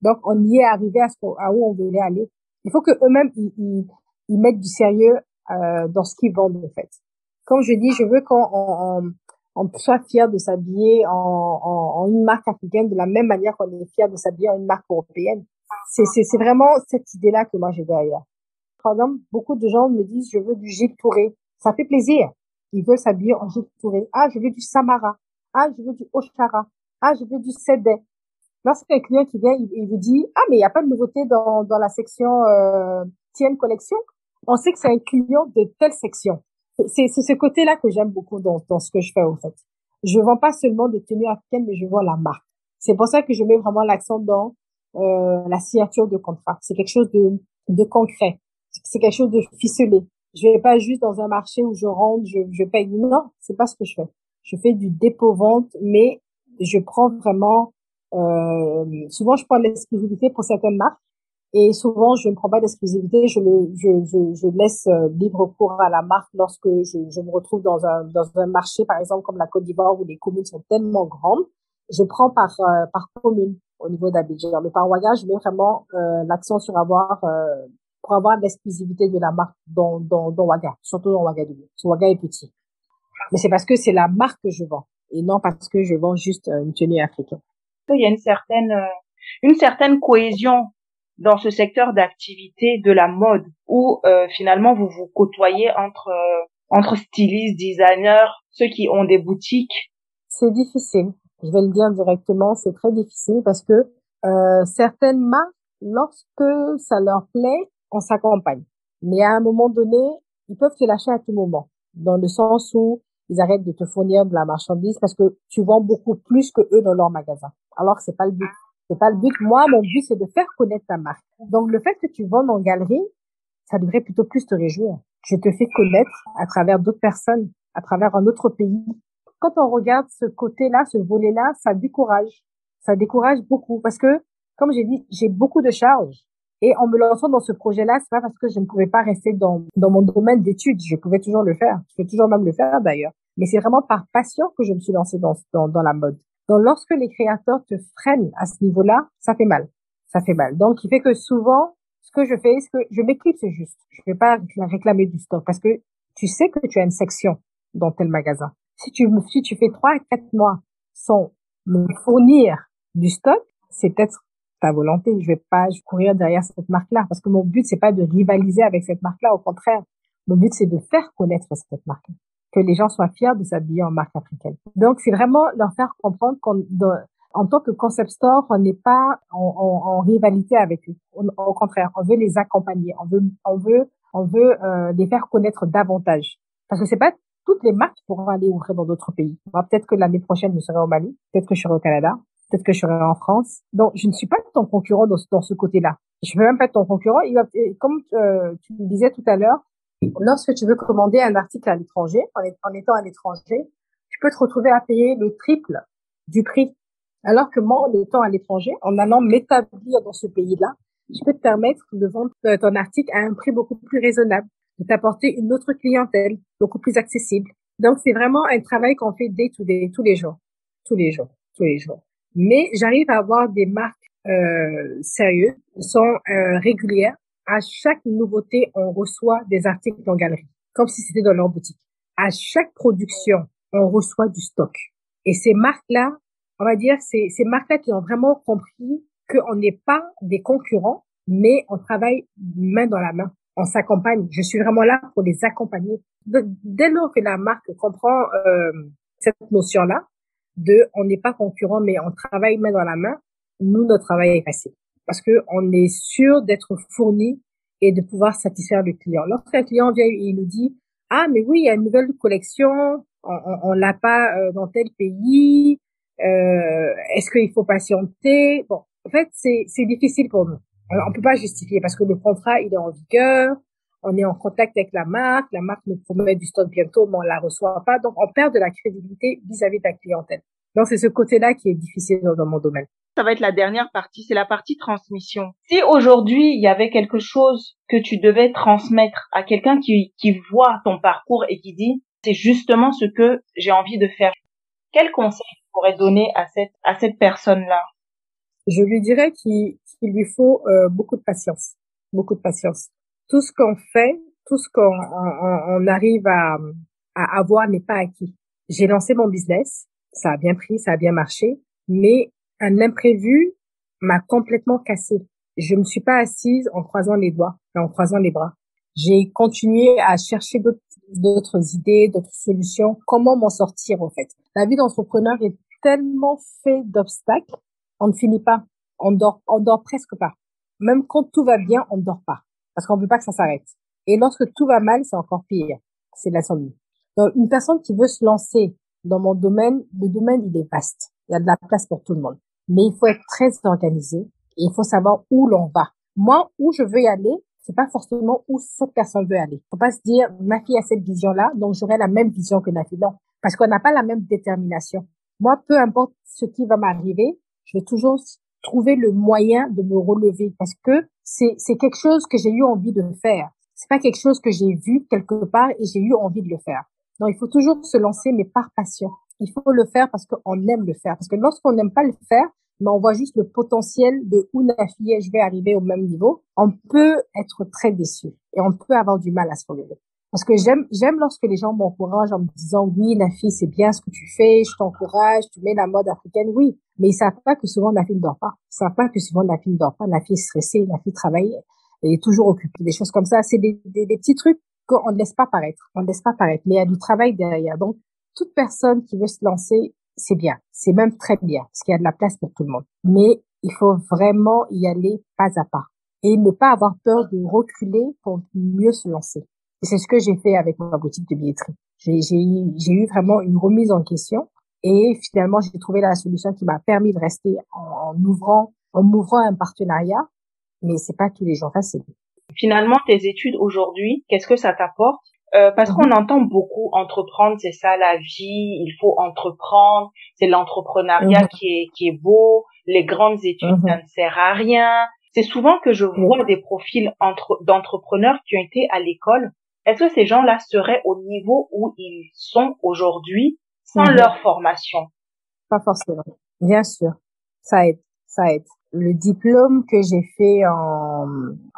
Donc on y est arrivé à, ce, à où on voulait aller. Il faut que eux-mêmes ils, ils, ils mettent du sérieux euh, dans ce qu'ils vendent en fait. Comme je dis, je veux qu'on on, on soit fier de s'habiller en, en, en une marque africaine de la même manière qu'on est fier de s'habiller en une marque européenne. C'est, c'est, c'est vraiment cette idée-là que moi j'ai derrière. Par exemple, beaucoup de gens me disent, je veux du gilet touré. Ça fait plaisir. Ils veulent s'habiller en gilet touré. Ah, je veux du Samara. Ah, je veux du Ochara. Ah, je veux du Sédé. Lorsqu'un client qui vient, il, il vous dit, ah, mais il n'y a pas de nouveauté dans, dans la section, euh, tienne collection. On sait que c'est un client de telle section. C'est, c'est ce côté-là que j'aime beaucoup dans, dans ce que je fais, en fait. Je vends pas seulement des tenues africaines, mais je vends la marque. C'est pour ça que je mets vraiment l'accent dans, euh, la signature de contrat. C'est quelque chose de, de concret. C'est quelque chose de ficelé. Je vais pas juste dans un marché où je rentre, je, je paye. Non, c'est pas ce que je fais. Je fais du dépôt-vente, mais je prends vraiment, euh, souvent je prends l'exclusivité pour certaines marques et souvent je ne prends pas d'exclusivité, je le, je, je, je laisse libre cours à la marque lorsque je, je me retrouve dans un, dans un marché, par exemple, comme la Côte d'Ivoire où les communes sont tellement grandes. Je prends par, euh, par commune au niveau d'Abidjan. Mais par Ouagadougou, je mets vraiment, euh, l'accent sur avoir, euh, pour avoir l'exclusivité de la marque dans, dans, dans Ouagadougou, surtout dans Ouagadougou. Ouagadougou est petit. Mais c'est parce que c'est la marque que je vends et non parce que je vends juste une tenue africaine. Il y a une certaine, une certaine cohésion dans ce secteur d'activité de la mode où, euh, finalement vous vous côtoyez entre, euh, entre stylistes, designers, ceux qui ont des boutiques. C'est difficile. Je vais le dire directement, c'est très difficile parce que, euh, certaines marques, lorsque ça leur plaît, on s'accompagne. Mais à un moment donné, ils peuvent te lâcher à tout moment, dans le sens où ils arrêtent de te fournir de la marchandise parce que tu vends beaucoup plus que eux dans leur magasin. Alors c'est pas le but. C'est pas le but. Moi, mon but, c'est de faire connaître ta marque. Donc le fait que tu vendes en galerie, ça devrait plutôt plus te réjouir. Je te fais connaître à travers d'autres personnes, à travers un autre pays. Quand on regarde ce côté-là, ce volet-là, ça décourage. Ça décourage beaucoup parce que, comme j'ai dit, j'ai beaucoup de charges. Et en me lançant dans ce projet-là, c'est pas parce que je ne pouvais pas rester dans, dans mon domaine d'études. Je pouvais toujours le faire. Je peux toujours même le faire, d'ailleurs. Mais c'est vraiment par passion que je me suis lancée dans, dans, dans la mode. Donc, lorsque les créateurs te freinent à ce niveau-là, ça fait mal. Ça fait mal. Donc, qui fait que souvent, ce que je fais, c'est que je m'éclipse juste. Je ne vais pas réclamer du stock parce que tu sais que tu as une section dans tel magasin. Si tu, si tu fais trois à quatre mois sans me fournir du stock, c'est peut-être ta volonté. Je vais pas courir derrière cette marque-là parce que mon but, c'est pas de rivaliser avec cette marque-là. Au contraire, mon but, c'est de faire connaître cette marque, que les gens soient fiers de s'habiller en marque africaine. Donc, c'est vraiment leur faire comprendre qu'on, en tant que concept store, on n'est pas en, en, en rivalité avec eux. On, au contraire, on veut les accompagner, on veut, on veut, on veut euh, les faire connaître davantage. Parce que c'est pas toutes les marques pourront aller ouvrir dans d'autres pays. Moi, peut-être que l'année prochaine, je serai au Mali, peut-être que je serai au Canada, peut-être que je serai en France. Donc, je ne suis pas ton concurrent dans, dans ce côté-là. Je ne veux même pas être ton concurrent. Il va, comme euh, tu me disais tout à l'heure, lorsque tu veux commander un article à l'étranger, en, en étant à l'étranger, tu peux te retrouver à payer le triple du prix. Alors que moi, en étant à l'étranger, en allant m'établir dans ce pays-là, je peux te permettre de vendre ton article à un prix beaucoup plus raisonnable, de t'apporter une autre clientèle, beaucoup plus accessible. Donc, c'est vraiment un travail qu'on fait day to day, tous les jours, tous les jours, tous les jours. Mais j'arrive à avoir des marques euh, sérieuses, sont euh, régulières. À chaque nouveauté, on reçoit des articles en galerie, comme si c'était dans leur boutique. À chaque production, on reçoit du stock. Et ces marques-là, on va dire, c'est ces marques-là qui ont vraiment compris qu'on n'est pas des concurrents, mais on travaille main dans la main. On s'accompagne. Je suis vraiment là pour les accompagner. De, dès lors que la marque comprend euh, cette notion-là, de on n'est pas concurrent, mais on travaille main dans la main, nous, notre travail est facile. Parce que on est sûr d'être fourni et de pouvoir satisfaire le client. Lorsqu'un client vient et il nous dit « Ah, mais oui, il y a une nouvelle collection, on ne l'a pas euh, dans tel pays, euh, est-ce qu'il faut patienter ?» Bon, en fait, c'est, c'est difficile pour nous. Alors, on ne peut pas justifier parce que le contrat, il est en vigueur, on est en contact avec la marque, la marque nous promet du stock bientôt, mais on ne la reçoit pas. Donc, on perd de la crédibilité vis-à-vis de la clientèle. Donc, c'est ce côté-là qui est difficile dans mon domaine. Ça va être la dernière partie, c'est la partie transmission. Si aujourd'hui, il y avait quelque chose que tu devais transmettre à quelqu'un qui, qui voit ton parcours et qui dit « c'est justement ce que j'ai envie de faire », quel conseil tu pourrais donner à cette, à cette personne-là? Je lui dirais qu'il, qu'il lui faut euh, beaucoup de patience, beaucoup de patience. Tout ce qu'on fait, tout ce qu'on on, on arrive à, à avoir n'est pas acquis. J'ai lancé mon business, ça a bien pris, ça a bien marché, mais un imprévu m'a complètement cassée. Je me suis pas assise en croisant les doigts, en croisant les bras. J'ai continué à chercher d'autres, d'autres idées, d'autres solutions. Comment m'en sortir, en fait? La vie d'entrepreneur est tellement faite d'obstacles, on ne finit pas. On dort, on dort presque pas. Même quand tout va bien, on ne dort pas. Parce qu'on veut pas que ça s'arrête. Et lorsque tout va mal, c'est encore pire. C'est l'insomnie. Donc, une personne qui veut se lancer dans mon domaine, le domaine, il est vaste. Il y a de la place pour tout le monde. Mais il faut être très organisé et il faut savoir où l'on va. Moi, où je veux y aller, c'est pas forcément où cette personne veut aller. Faut pas se dire, Nafi a cette vision-là, donc j'aurai la même vision que Nafi. Non. Parce qu'on n'a pas la même détermination. Moi, peu importe ce qui va m'arriver, je vais toujours trouver le moyen de me relever parce que c'est, c'est quelque chose que j'ai eu envie de faire. C'est pas quelque chose que j'ai vu quelque part et j'ai eu envie de le faire. Donc, il faut toujours se lancer, mais par passion. Il faut le faire parce qu'on aime le faire. Parce que lorsqu'on n'aime pas le faire, mais on voit juste le potentiel de où Nafi est, je vais arriver au même niveau, on peut être très déçu et on peut avoir du mal à se relever. Parce que j'aime, j'aime lorsque les gens m'encouragent en me disant « Oui, Nafi, c'est bien ce que tu fais, je t'encourage, tu mets la mode africaine, oui. » Mais ils savent pas que souvent Nafi ne dort pas. Ils savent pas que souvent Nafi ne dort pas. Nafi est stressée, Nafi travaille, elle est toujours occupée. Des choses comme ça, c'est des, des, des petits trucs qu'on ne laisse pas paraître. On ne laisse pas paraître, mais il y a du travail derrière. Donc, toute personne qui veut se lancer, c'est bien. C'est même très bien, parce qu'il y a de la place pour tout le monde. Mais il faut vraiment y aller pas à pas. Et ne pas avoir peur de reculer pour mieux se lancer. Et c'est ce que j'ai fait avec ma boutique de billetterie. J'ai, j'ai, j'ai eu vraiment une remise en question. Et finalement, j'ai trouvé la solution qui m'a permis de rester en, en ouvrant, en m'ouvrant un partenariat. Mais c'est pas tous les jours facile. Finalement, tes études aujourd'hui, qu'est-ce que ça t'apporte? Euh, parce qu'on entend beaucoup entreprendre, c'est ça la vie, il faut entreprendre, c'est l'entrepreneuriat mmh. qui est qui est beau, les grandes études mmh. ça ne sert à rien. C'est souvent que je vois mmh. des profils entre, d'entrepreneurs qui ont été à l'école est-ce que ces gens-là seraient au niveau où ils sont aujourd'hui sans mmh. leur formation? Pas forcément. Bien sûr. Ça aide. Ça aide. Le diplôme que j'ai fait en,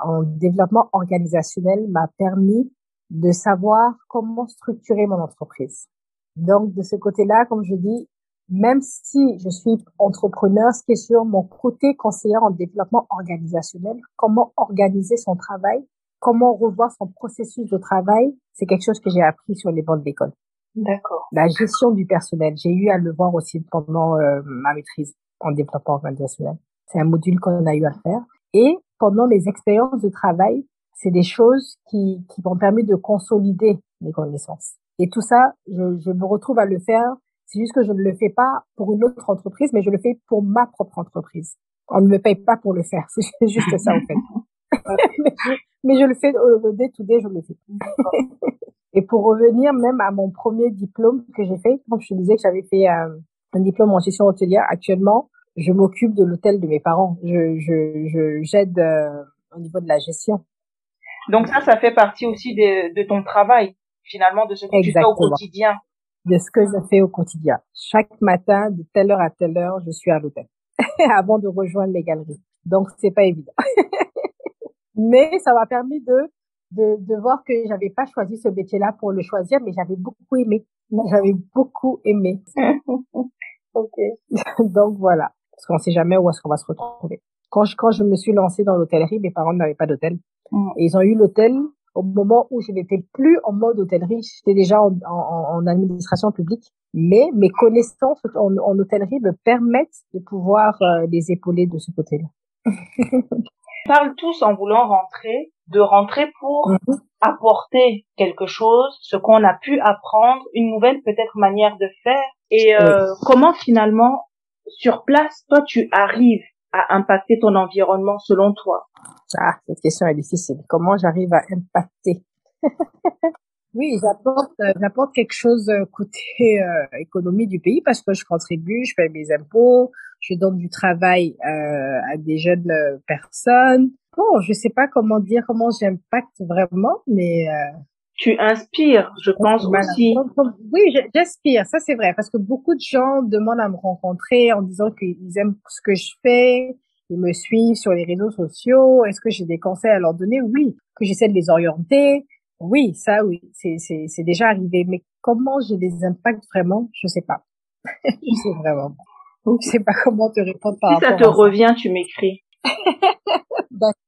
en développement organisationnel m'a permis de savoir comment structurer mon entreprise. Donc, de ce côté-là, comme je dis, même si je suis entrepreneur, ce qui est sur mon côté conseillère en développement organisationnel, comment organiser son travail, comment revoir son processus de travail, c'est quelque chose que j'ai appris sur les bancs de l'école. D'accord. La gestion du personnel, j'ai eu à le voir aussi pendant euh, ma maîtrise en développement organisationnel. C'est un module qu'on a eu à faire. Et pendant mes expériences de travail, c'est des choses qui, qui m'ont permis de consolider mes connaissances. Et tout ça, je, je me retrouve à le faire. C'est juste que je ne le fais pas pour une autre entreprise, mais je le fais pour ma propre entreprise. On ne me paye pas pour le faire, c'est juste ça en fait. mais, je, mais je le fais au day to day, je le fais. Et pour revenir même à mon premier diplôme que j'ai fait, comme je te disais que j'avais fait euh, un diplôme en gestion hôtelière, actuellement, je m'occupe de l'hôtel de mes parents. Je, je, je j'aide euh, au niveau de la gestion. Donc ça, ça fait partie aussi de, de ton travail, finalement, de ce que Exactement. Tu fais au quotidien. De ce que je fais au quotidien. Chaque matin, de telle heure à telle heure, je suis à l'hôtel avant de rejoindre les galeries. Donc, c'est pas évident. Mais ça m'a permis de, de, de voir que j'avais pas choisi ce métier-là pour le choisir, mais j'avais beaucoup aimé. J'avais beaucoup aimé. Ok. Donc, voilà. Parce qu'on sait jamais où est-ce qu'on va se retrouver. Quand je, quand je me suis lancée dans l'hôtellerie, mes parents n'avaient pas d'hôtel. Mmh. Et ils ont eu l'hôtel au moment où je n'étais plus en mode hôtellerie. J'étais déjà en, en, en administration publique. Mais mes connaissances en, en hôtellerie me permettent de pouvoir euh, les épauler de ce côté-là. Ils parlent tous en voulant rentrer, de rentrer pour mmh. apporter quelque chose, ce qu'on a pu apprendre, une nouvelle peut-être manière de faire. Et euh, oui. Comment finalement, sur place, toi, tu arrives à impacter ton environnement selon toi? Ah, cette question est difficile. Comment j'arrive à impacter? Oui, j'apporte, j'apporte quelque chose côté euh, économie du pays parce que je contribue, je paye mes impôts, je donne du travail euh, à des jeunes personnes. Bon, je sais pas comment dire, comment j'impacte vraiment, mais... Euh, tu inspires, je pense voilà. aussi. Oui, j'inspire, ça c'est vrai, parce que beaucoup de gens demandent à me rencontrer en disant qu'ils aiment ce que je fais. Ils me suivent sur les réseaux sociaux. Est-ce que j'ai des conseils à leur donner? Oui. Que j'essaie de les orienter? Oui, ça, oui. C'est, c'est, c'est déjà arrivé. Mais comment je les impacte vraiment? Je sais pas. Je sais vraiment. Je sais pas comment te répondre par si rapport à ça. Si ça te revient, tu m'écris.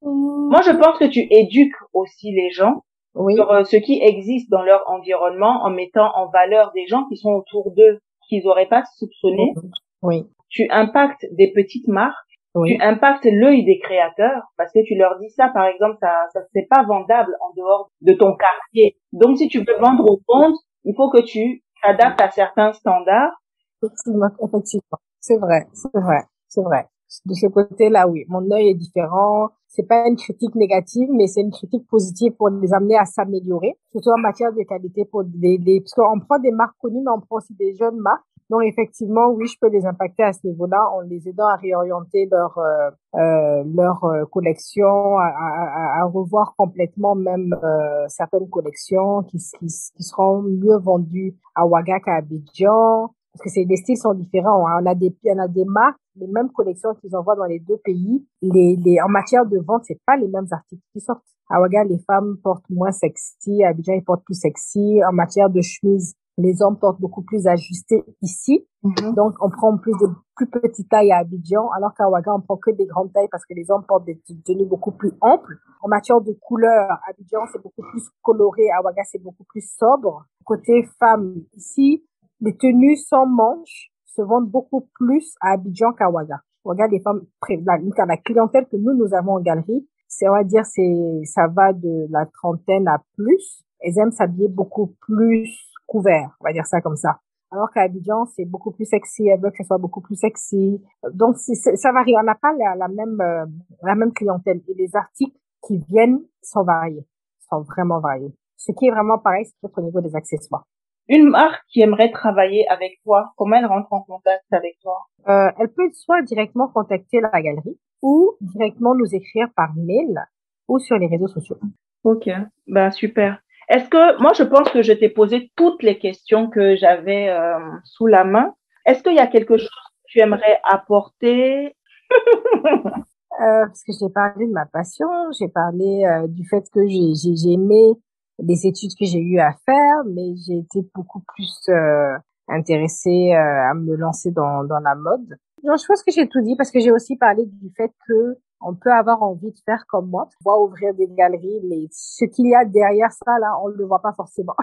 Moi, je pense que tu éduques aussi les gens oui. sur ce qui existe dans leur environnement en mettant en valeur des gens qui sont autour d'eux, qu'ils n'auraient pas soupçonné. Oui. Tu impactes des petites marques. Oui. Tu impactes l'œil des créateurs parce que tu leur dis ça, par exemple, ça, ça c'est pas vendable en dehors de ton quartier. Donc, si tu veux vendre au monde, il faut que tu t'adaptes à certains standards. Effectivement, effectivement. C'est vrai, c'est vrai, c'est vrai. De ce côté-là, oui, mon œil est différent. C'est pas une critique négative, mais c'est une critique positive pour les amener à s'améliorer, surtout en matière de qualité pour des, des, parce qu'on prend des marques connues, mais on prend aussi des jeunes marques. Donc, effectivement, oui, je peux les impacter à ce niveau-là en les aidant à réorienter leur euh, euh, leur euh, collection, à, à, à revoir complètement même euh, certaines collections qui, qui, qui seront mieux vendues à Ouagadougou qu'à Abidjan, parce que c'est, les styles sont différents. Hein. On a des on a des marques, les mêmes collections qu'ils envoient dans les deux pays. Les, les en matière de vente, c'est pas les mêmes articles qui sortent. À Ouagadougou, les femmes portent moins sexy, à Abidjan, ils portent plus sexy. En matière de chemise, les hommes portent beaucoup plus ajustés ici. Mm-hmm. Donc, on prend plus de plus petites tailles à Abidjan, alors qu'à Ouaga, on prend que des grandes tailles parce que les hommes portent des tenues beaucoup plus amples. En matière de couleurs, à Abidjan, c'est beaucoup plus coloré. À Ouaga, c'est beaucoup plus sobre. Côté femmes, ici, les tenues sans manches se vendent beaucoup plus à Abidjan qu'à Ouaga. Ouaga, les femmes, la, la clientèle que nous, nous avons en galerie, c'est, on va dire, c'est, ça va de la trentaine à plus. Elles aiment s'habiller beaucoup plus couvert, on va dire ça comme ça. Alors qu'à Abidjan, c'est beaucoup plus sexy, elles veulent que ce soit beaucoup plus sexy. Donc, c'est, c'est, ça varie. On n'a pas la, la même euh, la même clientèle. Et les articles qui viennent sont variés, sont vraiment variés. Ce qui est vraiment pareil, c'est peut-être au niveau des accessoires. Une marque qui aimerait travailler avec toi, comment elle rentre en contact avec toi? euh, Elle peut soit directement contacter la galerie ou directement nous écrire par mail ou sur les réseaux sociaux. Ok, bah super. Est-ce que, moi, je pense que je t'ai posé toutes les questions que j'avais euh, sous la main. Est-ce qu'il y a quelque chose que tu aimerais apporter? Euh, parce que j'ai parlé de ma passion, j'ai parlé euh, du fait que j'ai, j'ai, j'ai aimé les études que j'ai eu à faire, mais j'ai été beaucoup plus euh, intéressée euh, à me lancer dans, dans la mode. Genre, je pense que j'ai tout dit, parce que j'ai aussi parlé du fait que on peut avoir envie de faire comme moi, pouvoir ouvrir des galeries, mais ce qu'il y a derrière ça, là, on ne le voit pas forcément,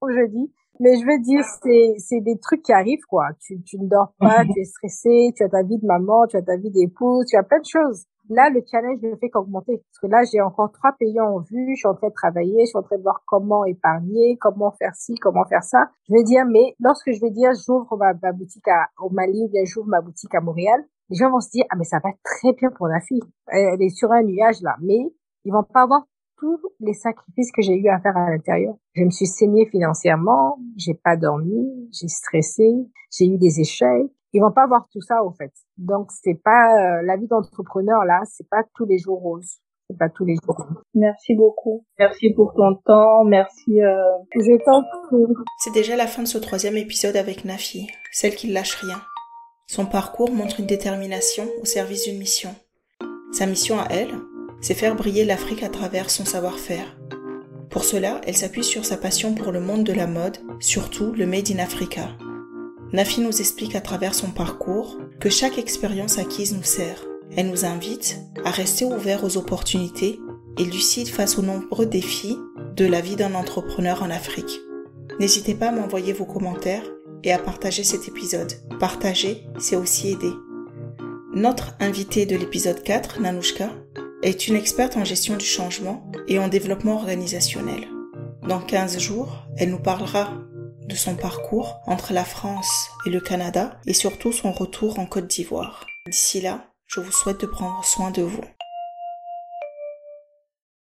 comme je dis. Mais je veux dire, c'est, c'est des trucs qui arrivent, quoi. Tu, tu ne dors pas, tu es stressé, tu as ta vie de maman, tu as ta vie d'épouse, tu as plein de choses. Là, le challenge ne fait qu'augmenter. Parce que là, j'ai encore trois pays en vue, je suis en train de travailler, je suis en train de voir comment épargner, comment faire ci, comment faire ça. Je veux dire, mais lorsque je vais dire, j'ouvre ma, ma boutique à, au Mali, ou bien j'ouvre ma boutique à Montréal, les gens vont se dire, ah, mais ça va très bien pour la fille. Elle est sur un nuage, là. Mais ils vont pas avoir tous les sacrifices que j'ai eu à faire à l'intérieur. Je me suis saignée financièrement, j'ai pas dormi, j'ai stressé, j'ai eu des échecs. Ils vont pas voir tout ça, au fait. Donc, c'est pas, euh, la vie d'entrepreneur, là, c'est pas tous les jours rose. C'est pas tous les jours. Merci beaucoup. Merci pour ton temps. Merci, euh, je t'en prie. C'est déjà la fin de ce troisième épisode avec Nafi, celle qui ne lâche rien. Son parcours montre une détermination au service d'une mission. Sa mission à elle, c'est faire briller l'Afrique à travers son savoir-faire. Pour cela, elle s'appuie sur sa passion pour le monde de la mode, surtout le Made in Africa. Nafi nous explique à travers son parcours que chaque expérience acquise nous sert. Elle nous invite à rester ouverts aux opportunités et lucides face aux nombreux défis de la vie d'un entrepreneur en Afrique. N'hésitez pas à m'envoyer vos commentaires et à partager cet épisode. Partager, c'est aussi aider. Notre invitée de l'épisode quatre, Nanushka, est une experte en gestion du changement et en développement organisationnel. Dans quinze jours, elle nous parlera de son parcours entre la France et le Canada et surtout son retour en Côte d'Ivoire. D'ici là, je vous souhaite de prendre soin de vous.